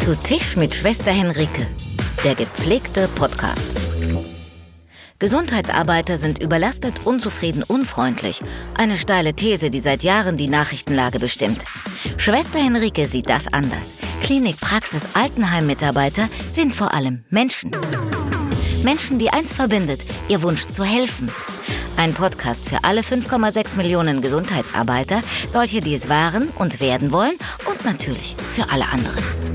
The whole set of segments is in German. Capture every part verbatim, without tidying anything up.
Zu Tisch mit Schwester Henrike, der gepflegte Podcast. Gesundheitsarbeiter sind überlastet, unzufrieden, unfreundlich. Eine steile These, die seit Jahren die Nachrichtenlage bestimmt. Schwester Henrike sieht das anders. Klinik-, Praxis-, Altenheim-Mitarbeiter sind vor allem Menschen. Menschen, die eins verbindet, ihr Wunsch zu helfen. Ein Podcast für alle fünf Komma sechs Millionen Gesundheitsarbeiter, solche, die es waren und werden wollen und natürlich für alle anderen.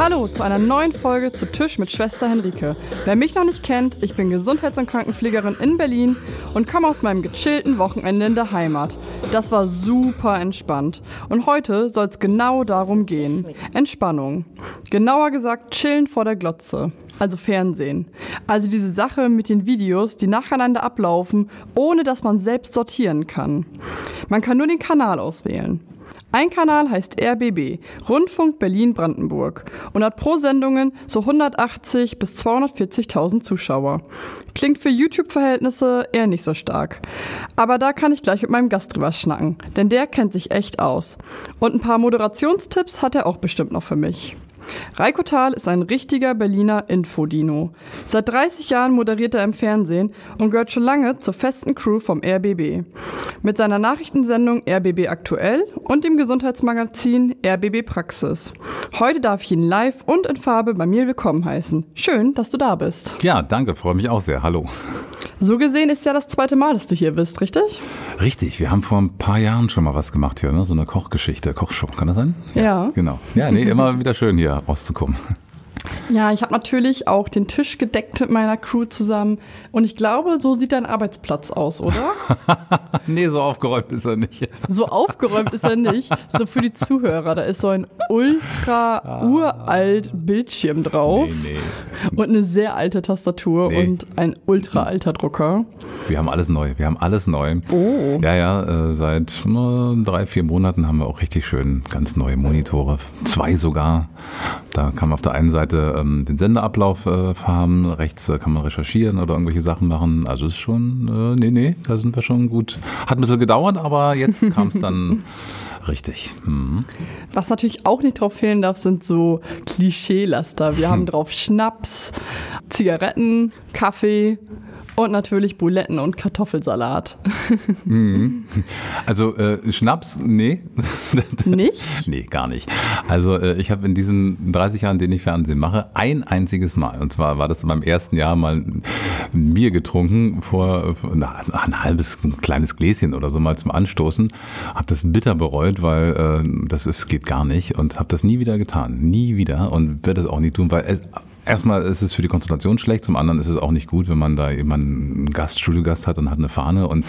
Hallo zu einer neuen Folge zu Tisch mit Schwester Henrike. Wer mich noch nicht kennt, ich bin Gesundheits- und Krankenpflegerin in Berlin und komme aus meinem gechillten Wochenende in der Heimat. Das war super entspannt. Und heute soll es genau darum gehen. Entspannung. Genauer gesagt chillen vor der Glotze. Also Fernsehen. Also diese Sache mit den Videos, die nacheinander ablaufen, ohne dass man selbst sortieren kann. Man kann nur den Kanal auswählen. Ein Kanal heißt R B B, Rundfunk Berlin-Brandenburg, und hat pro Sendungen so hundertachtzig bis zweihundertvierzigtausend Zuschauer. Klingt für YouTube-Verhältnisse eher nicht so stark. Aber da kann ich gleich mit meinem Gast drüber schnacken, denn der kennt sich echt aus. Und ein paar Moderationstipps hat er auch bestimmt noch für mich. Reiko Thal ist ein richtiger Berliner Infodino. Seit dreißig Jahren moderiert er im Fernsehen und gehört schon lange zur festen Crew vom R B B. Mit seiner Nachrichtensendung R B B Aktuell und dem Gesundheitsmagazin R B B Praxis. Heute darf ich ihn live und in Farbe bei mir willkommen heißen. Schön, dass du da bist. Ja, danke, freue mich auch sehr. Hallo. So gesehen ist ja das zweite Mal, dass du hier bist, richtig? Richtig, wir haben vor ein paar Jahren schon mal was gemacht hier, ne? So eine Kochgeschichte, Kochshow, kann das sein? Ja. Ja. Genau. Ja, nee, immer wieder schön hier rauszukommen. Ja, ich habe natürlich auch den Tisch gedeckt mit meiner Crew zusammen. Und ich glaube, so sieht dein Arbeitsplatz aus, oder? Nee, so aufgeräumt ist er nicht. So aufgeräumt ist er nicht. So für die Zuhörer, da ist so ein ultra uralt Bildschirm drauf. Nee, nee. Und eine sehr alte Tastatur, nee. Und ein ultra alter Drucker. Wir haben alles neu, wir haben alles neu. Oh. Ja, ja, seit drei, vier Monaten haben wir auch richtig schön ganz neue Monitore. Zwei sogar. Da kann man auf der einen Seite den Senderablauf äh, haben, rechts äh, kann man recherchieren oder irgendwelche Sachen machen. Also ist schon, äh, nee, nee, da sind wir schon gut. Hat ein bisschen gedauert, aber jetzt kam es dann richtig. Mhm. Was natürlich auch nicht drauf fehlen darf, sind so Klischeelaster. Wir haben drauf Schnaps, Zigaretten, Kaffee. Und natürlich Buletten und Kartoffelsalat. Also äh, Schnaps, nee. Nicht? Nee, gar nicht. Also äh, ich habe in diesen dreißig Jahren, den ich Fernsehen mache, ein einziges Mal. Und zwar war das in meinem ersten Jahr mal ein Bier getrunken, vor na, ein halbes, ein kleines Gläschen oder so mal zum Anstoßen. Habe das bitter bereut, weil äh, das ist, geht gar nicht. Und habe das nie wieder getan. Nie wieder. Und werde es auch nicht tun, weil es... Erstmal ist es für die Konzentration schlecht, zum anderen ist es auch nicht gut, wenn man da jemanden, einen Gast, Studiogast hat und hat eine Fahne und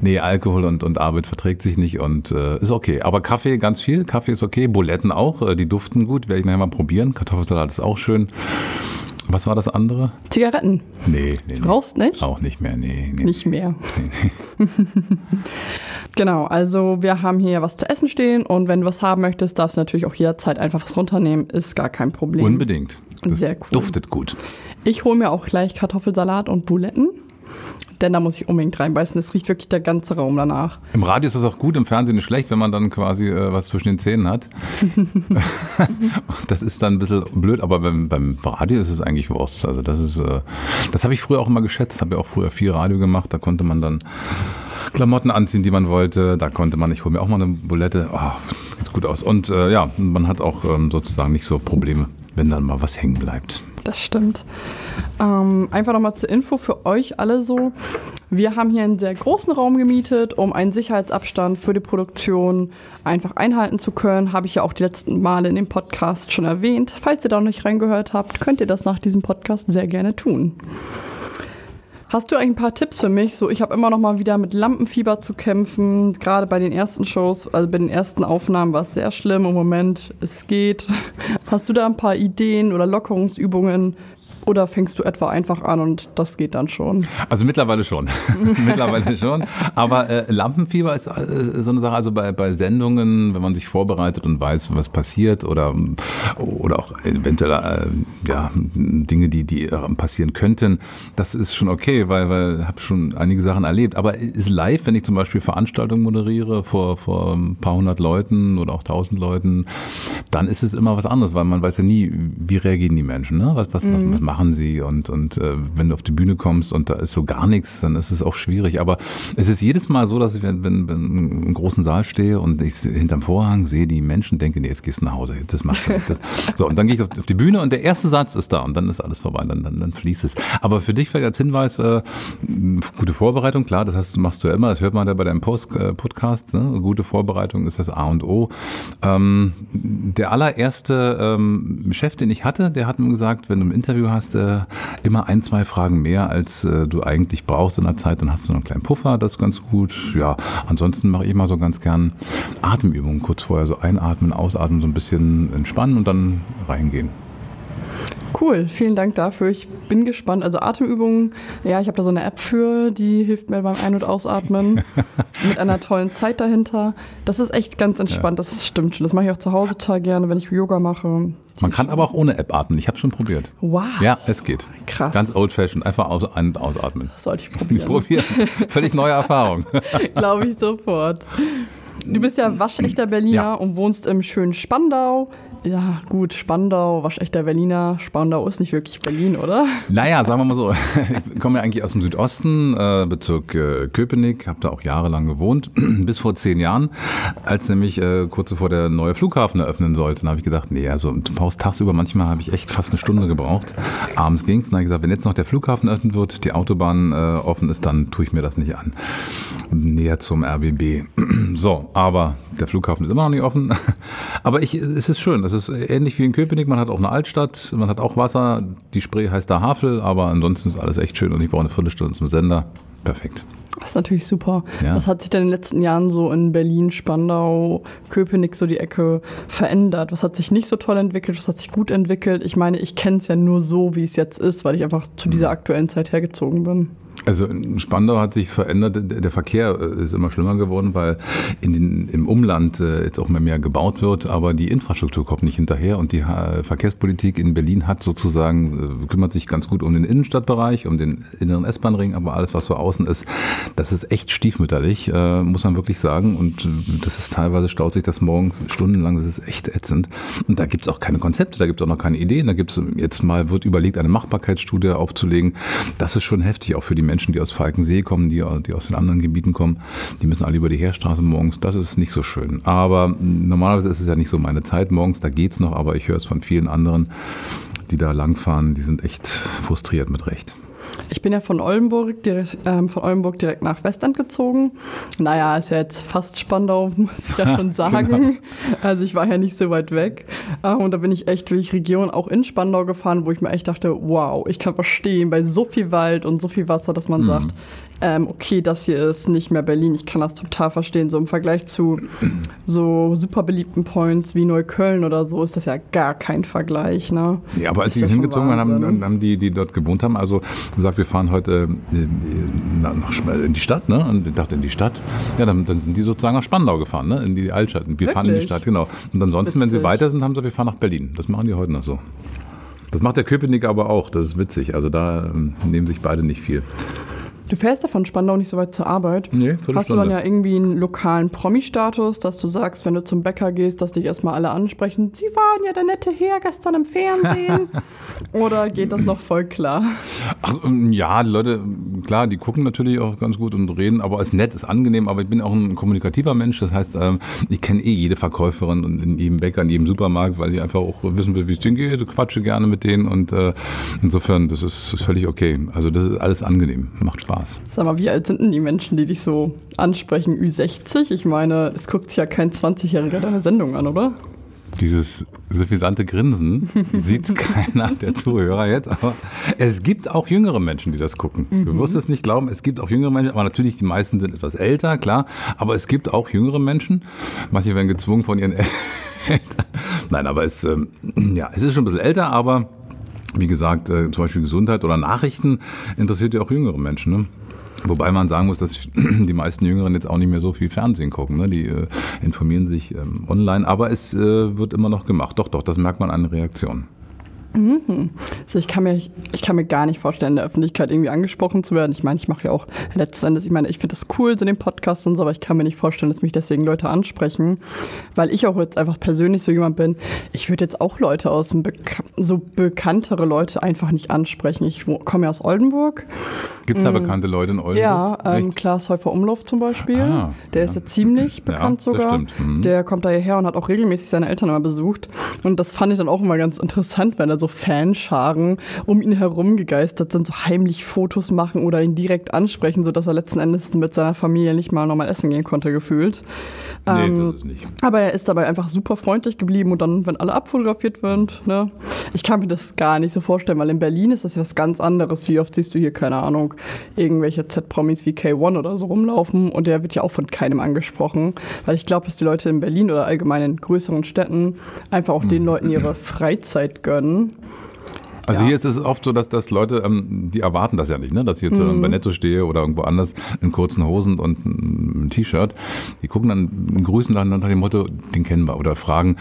nee, Alkohol und, und Arbeit verträgt sich nicht und äh, ist okay. Aber Kaffee ganz viel, Kaffee ist okay, Buletten auch, äh, die duften gut, werde ich nachher mal probieren, Kartoffelsalat ist auch schön. Was war das andere? Zigaretten. Nee. nee Rauchst nee. nicht? Auch nicht mehr, nee. nee. Nicht mehr. Nee, nee. Genau, also wir haben hier was zu essen stehen und wenn du was haben möchtest, darfst du natürlich auch jederzeit einfach was runternehmen, ist gar kein Problem. Unbedingt. Das sehr cool. Duftet gut. Ich hole mir auch gleich Kartoffelsalat und Buletten. Denn da muss ich unbedingt reinbeißen. Das riecht wirklich der ganze Raum danach. Im Radio ist das auch gut, im Fernsehen ist schlecht, wenn man dann quasi äh, was zwischen den Zähnen hat. Das ist dann ein bisschen blöd, aber beim, beim Radio ist es eigentlich Wurst. Also das ist, äh, das habe ich früher auch immer geschätzt. Habe ja auch früher viel Radio gemacht. Da konnte man dann Klamotten anziehen, die man wollte. Da konnte man, ich hole mir auch mal eine Bulette. Oh, sieht gut aus. Und äh, ja, man hat auch ähm, sozusagen nicht so Probleme, wenn dann mal was hängen bleibt. Das stimmt. Ähm, einfach nochmal zur Info für euch alle so. Wir haben hier einen sehr großen Raum gemietet, um einen Sicherheitsabstand für die Produktion einfach einhalten zu können. Habe ich ja auch die letzten Male in dem Podcast schon erwähnt. Falls ihr da noch nicht reingehört habt, könnt ihr das nach diesem Podcast sehr gerne tun. Hast du eigentlich ein paar Tipps für mich? So, ich habe immer noch mal wieder mit Lampenfieber zu kämpfen. Gerade bei den ersten Shows, also bei den ersten Aufnahmen war es sehr schlimm. Im Moment, es geht. Hast du da ein paar Ideen oder Lockerungsübungen, Oder fängst du etwa einfach an und das geht dann schon? Also mittlerweile schon. mittlerweile schon. Aber äh, Lampenfieber ist äh, so eine Sache. Also bei, bei Sendungen, wenn man sich vorbereitet und weiß, was passiert oder, oder auch eventuell äh, ja, Dinge, die, die passieren könnten, das ist schon okay, weil, weil ich habe schon einige Sachen erlebt. Aber ist live, wenn ich zum Beispiel Veranstaltungen moderiere vor, vor ein paar hundert Leuten oder auch tausend Leuten, dann ist es immer was anderes, weil man weiß ja nie, wie reagieren die Menschen, ne? Was, was, mhm. was, was machen machen sie und, und äh, wenn du auf die Bühne kommst und da ist so gar nichts, dann ist es auch schwierig. Aber es ist jedes Mal so, dass ich, wenn, wenn, wenn ich im großen Saal stehe und ich hinterm Vorhang sehe die Menschen, denke, nee, jetzt gehst du nach Hause, das machst du nicht. Das. So, und dann gehe ich auf, auf die Bühne und der erste Satz ist da und dann ist alles vorbei, dann, dann, dann fließt es. Aber für dich vielleicht als Hinweis, äh, gute Vorbereitung, klar, das heißt, machst du ja immer, das hört man ja bei deinem Post, äh, Podcast, ne? Gute Vorbereitung ist das A und O. Ähm, der allererste ähm, Chef, den ich hatte, der hat mir gesagt, wenn du ein Interview hast, hast äh, immer ein, zwei Fragen mehr, als äh, du eigentlich brauchst in der Zeit, dann hast du noch einen kleinen Puffer, das ist ganz gut. Ja, ansonsten mache ich immer so ganz gern Atemübungen kurz vorher, so einatmen, ausatmen, so ein bisschen entspannen und dann reingehen. Cool, vielen Dank dafür. Ich bin gespannt. Also Atemübungen, ja, ich habe da so eine App für, die hilft mir beim Ein- und Ausatmen mit einer tollen Zeit dahinter. Das ist echt ganz entspannt, ja. Das stimmt schon. Das mache ich auch zu Hause total gerne, wenn ich Yoga mache. Man kann aber auch ohne App atmen. Ich habe es schon probiert. Wow. Ja, es geht. Krass. Ganz old-fashioned. Einfach aus- ein- und ausatmen. Das sollte ich probieren. probieren. Völlig neue Erfahrung. Glaube ich sofort. Du bist ja waschechter Berliner ja. und wohnst im schönen Spandau. Ja, gut, Spandau, waschechter Berliner. Spandau ist nicht wirklich Berlin, oder? Naja, sagen wir mal so. Ich komme ja eigentlich aus dem Südosten, äh, Bezirk äh, Köpenick, habe da auch jahrelang gewohnt, bis vor zehn Jahren, als nämlich äh, kurz bevor der neue Flughafen eröffnen sollte. Dann habe ich gedacht, nee, also tagsüber manchmal habe ich echt fast eine Stunde gebraucht. Abends ging es. Dann habe ich gesagt, wenn jetzt noch der Flughafen eröffnet wird, die Autobahn äh, offen ist, dann tue ich mir das nicht an. Näher zum R B B. So, aber der Flughafen ist immer noch nicht offen. Aber ich, es ist schön. Es ist ähnlich wie in Köpenick, man hat auch eine Altstadt, man hat auch Wasser, die Spree heißt da Havel, aber ansonsten ist alles echt schön und ich brauche eine Viertelstunde zum Sender. Perfekt. Das ist natürlich super. Ja. Was hat sich denn in den letzten Jahren so in Berlin, Spandau, Köpenick so die Ecke verändert? Was hat sich nicht so toll entwickelt? Was hat sich gut entwickelt? Ich meine, ich kenne es ja nur so, wie es jetzt ist, weil ich einfach zu dieser aktuellen Zeit hergezogen bin. Also in Spandau hat sich verändert, der Verkehr ist immer schlimmer geworden, weil in den, im Umland jetzt auch immer mehr gebaut wird, aber die Infrastruktur kommt nicht hinterher und die Verkehrspolitik in Berlin hat sozusagen, kümmert sich ganz gut um den Innenstadtbereich, um den inneren S-Bahn-Ring, aber alles, was so außen ist, das ist echt stiefmütterlich, muss man wirklich sagen, und das ist teilweise, staut sich das morgens stundenlang, das ist echt ätzend und da gibt es auch keine Konzepte, da gibt es auch noch keine Ideen, da gibt es jetzt mal, wird überlegt, eine Machbarkeitsstudie aufzulegen, das ist schon heftig, auch für die Menschen, die aus Falkensee kommen, die, die aus den anderen Gebieten kommen, die müssen alle über die Heerstraße morgens, das ist nicht so schön. Aber normalerweise ist es ja nicht so meine Zeit morgens, da geht's noch, aber ich höre es von vielen anderen, die da langfahren, die sind echt frustriert mit Recht. Ich bin ja von Oldenburg direkt, ähm, von Oldenburg direkt nach Westland gezogen. Naja, ist ja jetzt fast Spandau, muss ich ja schon sagen. Genau. Also ich war ja nicht so weit weg. Und da bin ich echt durch Region auch in Spandau gefahren, wo ich mir echt dachte, wow, ich kann verstehen, bei so viel Wald und so viel Wasser, dass man mhm. sagt, ähm, okay, das hier ist nicht mehr Berlin. Ich kann das total verstehen. So im Vergleich zu so super beliebten Points wie Neukölln oder so ist das ja gar kein Vergleich. Ne? Ja, aber als ich hingezogen bin, haben, haben die, die dort gewohnt haben, also gesagt, wir fahren heute in die Stadt, ne? Und ich dachte, in die Stadt, ja, dann, dann sind die sozusagen nach Spandau gefahren, ne? In die Altstadt. Wir Wirklich? fahren in die Stadt, genau. Und ansonsten, witzig. Wenn sie weiter sind, haben sie, wir fahren nach Berlin. Das machen die heute noch so. Das macht der Köpenick aber auch, das ist witzig. Also da nehmen sich beide nicht viel. Du fährst ja von Spandau nicht so weit zur Arbeit. Nee, Viertelstunde. Hast du dann ja irgendwie einen lokalen Promi-Status, dass du sagst, wenn du zum Bäcker gehst, dass dich erstmal alle ansprechen, sie waren ja der nette Herr gestern im Fernsehen. Oder geht das noch voll klar? Ach, ja, die Leute, klar, die gucken natürlich auch ganz gut und reden, aber es ist nett, ist angenehm, aber ich bin auch ein kommunikativer Mensch, das heißt, ich kenne eh jede Verkäuferin und in jedem Bäcker, in jedem Supermarkt, weil ich einfach auch wissen will, wie es denen geht, ich quatsche gerne mit denen und insofern, das ist völlig okay. Also das ist alles angenehm, macht Spaß. Sag mal, wie alt sind denn die Menschen, die dich so ansprechen? Ü sechzig? Ich meine, es guckt sich ja kein zwanzigjähriger deine Sendung an, oder? Dieses suffisante Grinsen sieht keiner der Zuhörer jetzt, aber es gibt auch jüngere Menschen, die das gucken. Mhm. Du wirst es nicht glauben, es gibt auch jüngere Menschen, aber natürlich die meisten sind etwas älter, klar, aber es gibt auch jüngere Menschen. Manche werden gezwungen von ihren Eltern. Nein, aber es, ähm, ja, es ist schon ein bisschen älter, aber wie gesagt, äh, zum Beispiel Gesundheit oder Nachrichten interessiert ja auch jüngere Menschen, ne? Wobei man sagen muss, dass die meisten Jüngeren jetzt auch nicht mehr so viel Fernsehen gucken, ne? Die äh, informieren sich ähm, online, aber es äh, wird immer noch gemacht. Doch, doch, das merkt man an Reaktionen. Mhm. Also ich kann mir, ich kann mir gar nicht vorstellen, in der Öffentlichkeit irgendwie angesprochen zu werden. Ich meine, ich mache ja auch letzten Endes, ich meine, ich finde das cool, so den Podcast und so, aber ich kann mir nicht vorstellen, dass mich deswegen Leute ansprechen, weil ich auch jetzt einfach persönlich so jemand bin, ich würde jetzt auch Leute aus dem, Beka- so bekanntere Leute einfach nicht ansprechen. Ich komme ja aus Oldenburg. Gibt es da mhm. bekannte Leute in Oldenburg? Ja, ähm, Klaas Häufer-Umlauf zum Beispiel, ah, der ja. ist ja ziemlich bekannt ja, sogar. Mhm. Der kommt da hierher und hat auch regelmäßig seine Eltern immer besucht und das fand ich dann auch immer ganz interessant, wenn er so Fanscharen um ihn herum gegeistert sind, so heimlich Fotos machen oder ihn direkt ansprechen, sodass er letzten Endes mit seiner Familie nicht mal nochmal essen gehen konnte, gefühlt. Nee, ähm, das ist nicht. Aber er ist dabei einfach super freundlich geblieben und dann, wenn alle abfotografiert sind, ne? Ich kann mir das gar nicht so vorstellen, weil in Berlin ist das ja was ganz anderes. Wie oft siehst du hier, keine Ahnung, irgendwelche Z-Promis wie K eins oder so rumlaufen und der wird ja auch von keinem angesprochen, weil ich glaube, dass die Leute in Berlin oder allgemein in größeren Städten einfach auch mhm. den Leuten ihre Freizeit gönnen. Also ja. Hier ist es oft so, dass, dass Leute, ähm, die erwarten das ja nicht, ne? Dass ich jetzt mhm. bei Netto stehe oder irgendwo anders in kurzen Hosen und einem T-Shirt. Die gucken dann, grüßen dann unter dem Motto, den kennen wir, oder fragen,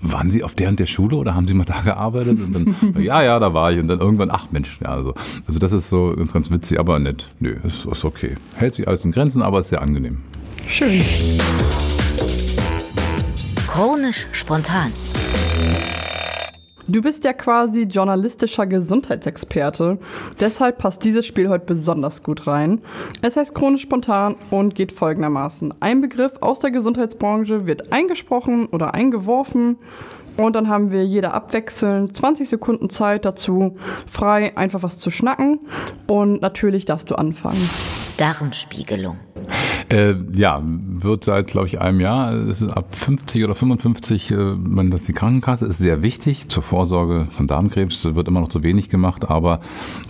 waren Sie auf der und der Schule oder haben Sie mal da gearbeitet? Und dann, ja, ja, da war ich. Und dann irgendwann, ach Mensch, ja, also, also das ist so ganz, ganz witzig, aber nett. Nö, ist, ist okay. Hält sich alles in Grenzen, aber ist sehr angenehm. Schön. Chronisch spontan. Du bist ja quasi journalistischer Gesundheitsexperte. Deshalb passt dieses Spiel heute besonders gut rein. Es heißt chronisch spontan und geht folgendermaßen. Ein Begriff aus der Gesundheitsbranche wird eingesprochen oder eingeworfen. Und dann haben wir jeder abwechselnd zwanzig Sekunden Zeit dazu, frei einfach was zu schnacken. Und natürlich darfst du anfangen. Darmspiegelung. Äh, ja, wird seit, glaube ich, einem Jahr, ab fünfzig oder fünfundfünfzig, äh, man, das die Krankenkasse, ist sehr wichtig zur Vorsorge von Darmkrebs, wird immer noch zu wenig gemacht, aber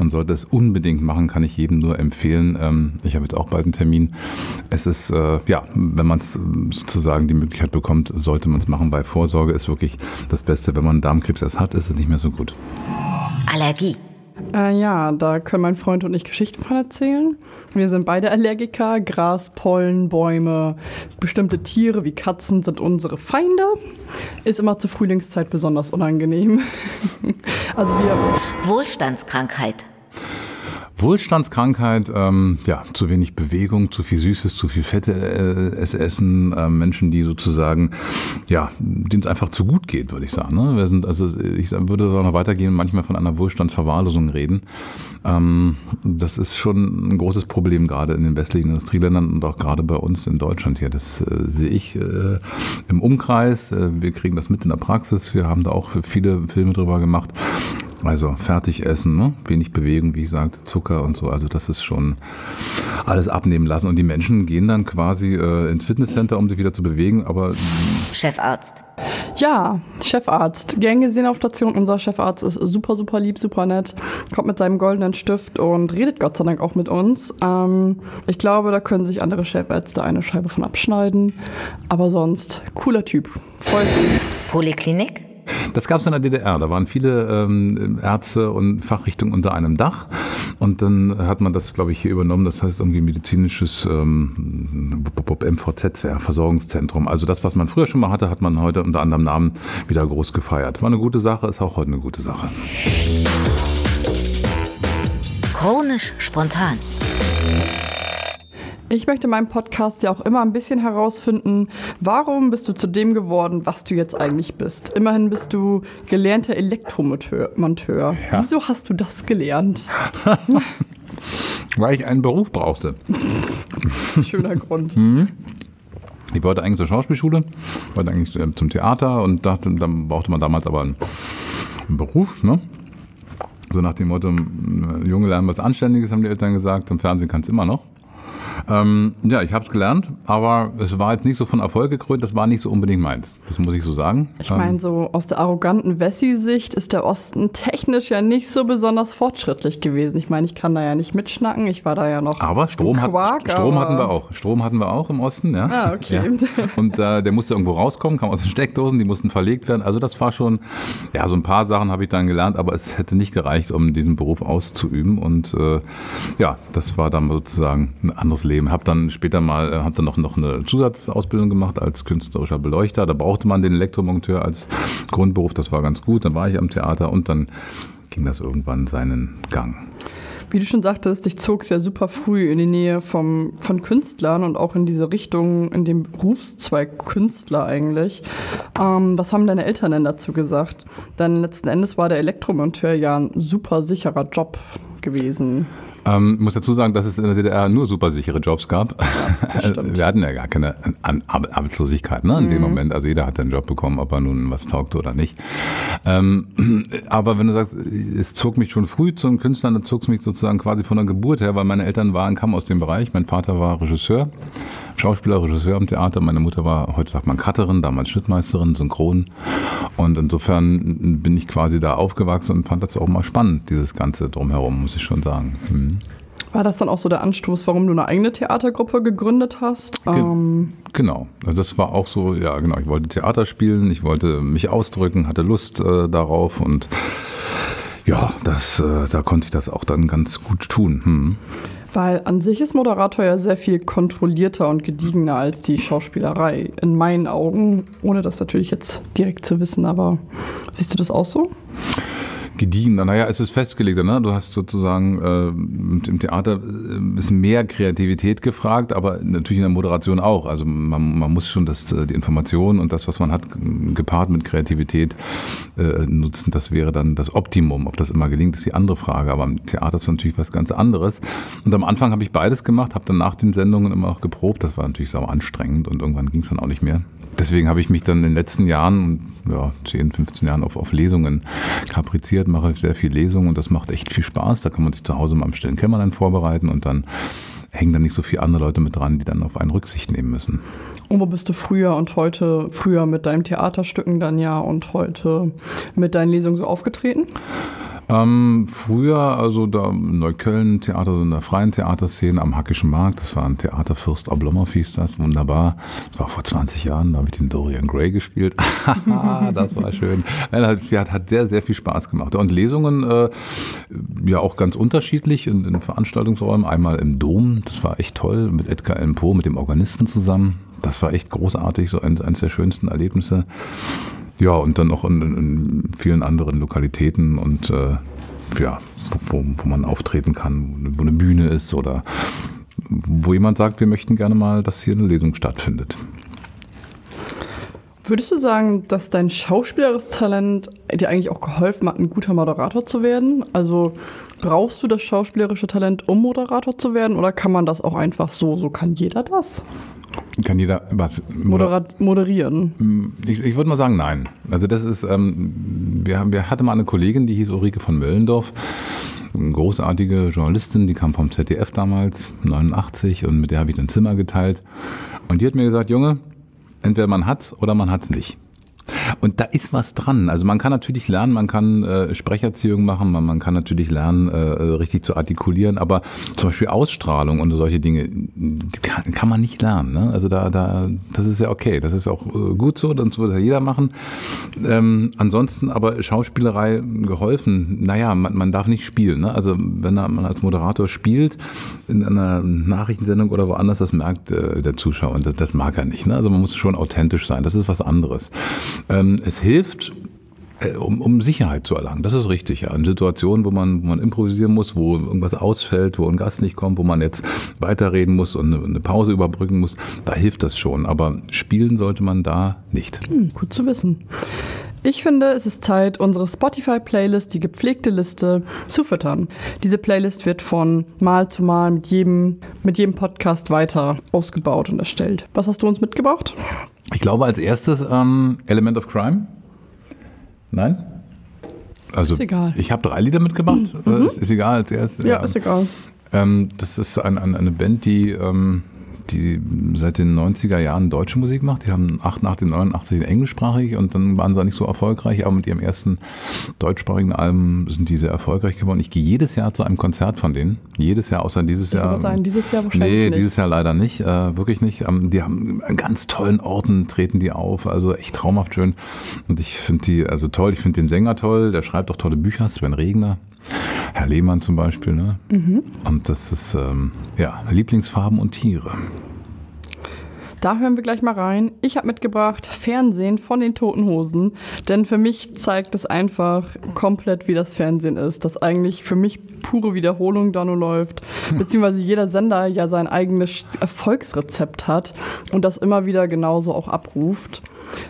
man sollte es unbedingt machen, kann ich jedem nur empfehlen. Ähm, ich habe jetzt auch bald einen Termin. Es ist, äh, ja, wenn man es sozusagen die Möglichkeit bekommt, sollte man es machen, weil Vorsorge ist wirklich das Beste. Wenn man Darmkrebs erst hat, ist es nicht mehr so gut. Allergie. Äh, ja, da können mein Freund und ich Geschichten von erzählen. Wir sind beide Allergiker. Gras, Pollen, Bäume, bestimmte Tiere wie Katzen sind unsere Feinde. Ist immer zur Frühlingszeit besonders unangenehm. Also wir Wohlstandskrankheit. Wohlstandskrankheit, ähm, ja, zu wenig Bewegung, zu viel Süßes, zu viel Fette äh, es essen, äh, Menschen, die sozusagen, ja, denen es einfach zu gut geht, würde ich sagen, ne? Wir sind, also ich würde auch noch weitergehen, manchmal von einer Wohlstandsverwahrlosung reden. Ähm, das ist schon ein großes Problem, gerade in den westlichen Industrieländern und auch gerade bei uns in Deutschland hier. Das äh, sehe ich äh, im Umkreis. Äh, wir kriegen das mit in der Praxis. Wir haben da auch viele Filme drüber gemacht. Also fertig essen, ne? Wenig bewegen, wie ich sagte, Zucker und so. Also das ist schon alles abnehmen lassen. Und die Menschen gehen dann quasi äh, ins Fitnesscenter, um sich wieder zu bewegen. Aber Chefarzt. Ja, Chefarzt. Gern gesehen auf Station. Unser Chefarzt ist super, super lieb, super nett. Kommt mit seinem goldenen Stift und redet Gott sei Dank auch mit uns. Ähm, ich glaube, da können sich andere Chefärzte eine Scheibe von abschneiden. Aber sonst, cooler Typ. Freut mich. Poliklinik? Das gab es in der D D R, da waren viele ähm, Ärzte und Fachrichtungen unter einem Dach und dann hat man das, glaube ich, hier übernommen, das heißt irgendwie medizinisches ähm, M V Z, ja, Versorgungszentrum. Also das, was man früher schon mal hatte, hat man heute unter anderem Namen wieder groß gefeiert. War eine gute Sache, ist auch heute eine gute Sache. Chronisch spontan. Ich möchte in meinem Podcast ja auch immer ein bisschen herausfinden, warum bist du zu dem geworden, was du jetzt eigentlich bist. Immerhin bist du gelernter Elektromonteur. Ja. Wieso hast du das gelernt? Weil ich einen Beruf brauchte. Schöner Grund. Mhm. Ich wollte eigentlich zur Schauspielschule, wollte eigentlich zum Theater und dachte, dann brauchte man damals aber einen, einen Beruf, ne? So nach dem Motto, Junge, lernen was Anständiges, haben die Eltern gesagt, im Fernsehen kann es immer noch. Ähm, ja, ich habe es gelernt, aber es war jetzt nicht so von Erfolg gekrönt, das war nicht so unbedingt meins, das muss ich so sagen. Ich meine, ähm, so aus der arroganten Wessi-Sicht ist der Osten technisch ja nicht so besonders fortschrittlich gewesen. Ich meine, ich kann da ja nicht mitschnacken, ich war da ja noch aber Strom im Quark. Hat, Strom aber hatten wir auch, Strom hatten wir auch im Osten, ja. Ah, okay. Ja. Und äh, der musste irgendwo rauskommen, kam aus den Steckdosen, die mussten verlegt werden, also das war schon, ja, so ein paar Sachen habe ich dann gelernt, aber es hätte nicht gereicht, um diesen Beruf auszuüben und äh, ja, das war dann sozusagen ein anderes Leben. Habe dann später mal, habe dann noch, noch eine Zusatzausbildung gemacht als künstlerischer Beleuchter. Da brauchte man den Elektromonteur als Grundberuf. Das war ganz gut. Dann war ich am Theater und dann ging das irgendwann seinen Gang. Wie du schon sagtest, dich zog es ja super früh in die Nähe vom, von Künstlern und auch in diese Richtung, in dem Berufszweig Künstler eigentlich. Ähm, was haben deine Eltern denn dazu gesagt? Denn letzten Endes war der Elektromonteur ja ein super sicherer Job gewesen. Ich ähm, muss dazu sagen, dass es in der D D R nur super sichere Jobs gab. Ja, wir hatten ja gar keine Arbeitslosigkeit, ne, in mhm. dem Moment. Also jeder hat einen Job bekommen, ob er nun was taugte oder nicht. Ähm, aber wenn du sagst, es zog mich schon früh zu einem Künstler, dann zog es mich sozusagen quasi von der Geburt her, weil meine Eltern waren, kamen aus dem Bereich. Mein Vater war Regisseur, Schauspieler, Regisseur am Theater. Meine Mutter war, heute sagt man Cutterin, damals Schnittmeisterin, Synchron. Und insofern bin ich quasi da aufgewachsen und fand das auch mal spannend, dieses Ganze drumherum, muss ich schon sagen. Mhm. War das dann auch so der Anstoß, warum du eine eigene Theatergruppe gegründet hast? Ge- ähm. Genau, das war auch so, ja genau, ich wollte Theater spielen, ich wollte mich ausdrücken, hatte Lust äh, darauf und ja, das, äh, da konnte ich das auch dann ganz gut tun. Hm. Weil an sich ist Moderator ja sehr viel kontrollierter und gediegener als die Schauspielerei, in meinen Augen, ohne das natürlich jetzt direkt zu wissen, aber siehst du das auch so? Gediegener, naja, es ist festgelegter, ne? Du hast sozusagen äh, im Theater ist mehr Kreativität gefragt, aber natürlich in der Moderation auch. Also man, man muss schon das, die Informationen und das, was man hat, gepaart mit Kreativität äh, nutzen. Das wäre dann das Optimum. Ob das immer gelingt, ist die andere Frage. Aber im Theater ist natürlich was ganz anderes. Und am Anfang habe ich beides gemacht, habe dann nach den Sendungen immer auch geprobt. Das war natürlich sau anstrengend und irgendwann ging es dann auch nicht mehr. Deswegen habe ich mich dann in den letzten Jahren, ja, zehn, fünfzehn Jahren auf, auf Lesungen kapriziert. Mache sehr viel Lesungen und das macht echt viel Spaß. Da kann man sich zu Hause mal am stillen Kämmerlein vorbereiten und dann hängen da nicht so viele andere Leute mit dran, die dann auf einen Rücksicht nehmen müssen. Und wo bist du früher und heute, früher mit deinen Theaterstücken dann ja und heute mit deinen Lesungen so aufgetreten? Ähm, früher, also da Neukölln Theater, so in der freien Theaterszene am Hackischen Markt, das war ein Theaterfürst Oblomov hieß das, wunderbar. Das war vor zwanzig Jahren, da habe ich den Dorian Gray gespielt. Das war schön. Nein, hat, hat sehr, sehr viel Spaß gemacht. Und Lesungen, äh, ja auch ganz unterschiedlich in, in Veranstaltungsräumen. Einmal im Dom, das war echt toll, mit Edgar Allan Poe, mit dem Organisten zusammen. Das war echt großartig, so eines, eines der schönsten Erlebnisse. Ja, und dann auch in, in vielen anderen Lokalitäten und äh, ja, wo, wo man auftreten kann, wo eine Bühne ist oder wo jemand sagt, wir möchten gerne mal, dass hier eine Lesung stattfindet. Würdest du sagen, dass dein schauspielerisches Talent dir eigentlich auch geholfen hat, ein guter Moderator zu werden? Also brauchst du das schauspielerische Talent, um Moderator zu werden, oder kann man das auch einfach so? So kann jeder das? Kann jeder was moder- moderieren? Ich, ich würde mal sagen, nein. Also das ist, ähm, wir, haben, wir hatten mal eine Kollegin, die hieß Ulrike von Möllendorf, eine großartige Journalistin, die kam vom Z D F damals, neunundachtzig, und mit der habe ich ein Zimmer geteilt. Und die hat mir gesagt, Junge, entweder man hat's oder man hat's nicht. Und da ist was dran. Also man kann natürlich lernen, man kann äh, Sprecherziehung machen, man, man kann natürlich lernen, äh, richtig zu artikulieren, aber zum Beispiel Ausstrahlung und solche Dinge kann, kann man nicht lernen. Ne? Also da, da, das ist ja okay, das ist auch äh, gut so, sonst würde ja jeder machen. Ähm, ansonsten aber Schauspielerei geholfen, naja, man, man darf nicht spielen. Ne? Also wenn man als Moderator spielt, in einer Nachrichtensendung oder woanders, das merkt äh, der Zuschauer und das, das mag er nicht. Ne? Also man muss schon authentisch sein, das ist was anderes. Es hilft, um, um Sicherheit zu erlangen. Das ist richtig. Ja. In Situationen, wo man, wo man improvisieren muss, wo irgendwas ausfällt, wo ein Gast nicht kommt, wo man jetzt weiterreden muss und eine, eine Pause überbrücken muss, da hilft das schon. Aber spielen sollte man da nicht. Hm, gut zu wissen. Ich finde, es ist Zeit, unsere Spotify-Playlist, die gepflegte Liste, zu füttern. Diese Playlist wird von Mal zu Mal mit jedem, mit jedem Podcast weiter ausgebaut und erstellt. Was hast du uns mitgebracht? Ich glaube als erstes ähm, Element of Crime. Nein? Also, ist egal. Ich habe drei Lieder mitgebracht. Mhm. Äh, ist, ist egal als erstes. Ja, ja, ist egal. Ähm, das ist ein, ein, eine Band, die, ähm, die seit den neunziger Jahren deutsche Musik macht. Die haben achtundachtzig, neunundachtzig englischsprachig und dann waren sie nicht so erfolgreich. Aber mit ihrem ersten deutschsprachigen Album sind die sehr erfolgreich geworden. Ich gehe jedes Jahr zu einem Konzert von denen. Jedes Jahr, außer dieses ich Jahr. Ich würde sagen, dieses Jahr wahrscheinlich nee, nicht. Nee, dieses Jahr leider nicht. Äh, wirklich nicht. Ähm, die haben an ganz tollen Orten, treten die auf. Also echt traumhaft schön. Und ich finde die also toll. Ich finde den Sänger toll. Der schreibt auch tolle Bücher. Sven Regner. Herr Lehmann zum Beispiel, ne? Mhm. Und das ist, ähm, ja, Lieblingsfarben und Tiere. Da hören wir gleich mal rein. Ich habe mitgebracht Fernsehen von den Toten Hosen, denn für mich zeigt es einfach komplett, wie das Fernsehen ist, dass eigentlich für mich pure Wiederholung da nur läuft, beziehungsweise jeder Sender ja sein eigenes Erfolgsrezept hat und das immer wieder genauso auch abruft.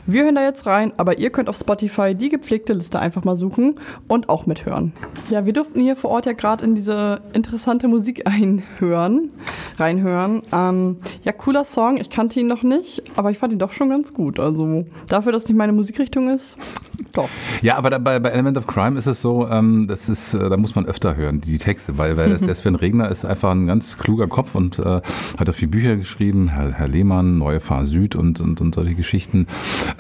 Wir hören da jetzt rein, aber ihr könnt auf Spotify die gepflegte Liste einfach mal suchen und auch mithören. Ja, wir durften hier vor Ort ja gerade in diese interessante Musik einhören, reinhören. Ähm, ja, cooler Song. Ich kannte ihn noch nicht, aber ich fand ihn doch schon ganz gut. Also dafür, dass nicht meine Musikrichtung ist, doch. Ja, aber da, bei, bei Element of Crime ist es so, ähm, das ist, äh, da muss man öfter hören, die Texte, weil, weil das, der Sven Regner ist einfach ein ganz kluger Kopf und äh, hat auch viele Bücher geschrieben, Herr, Herr Lehmann, Neue Fahr Süd und, und, und solche Geschichten.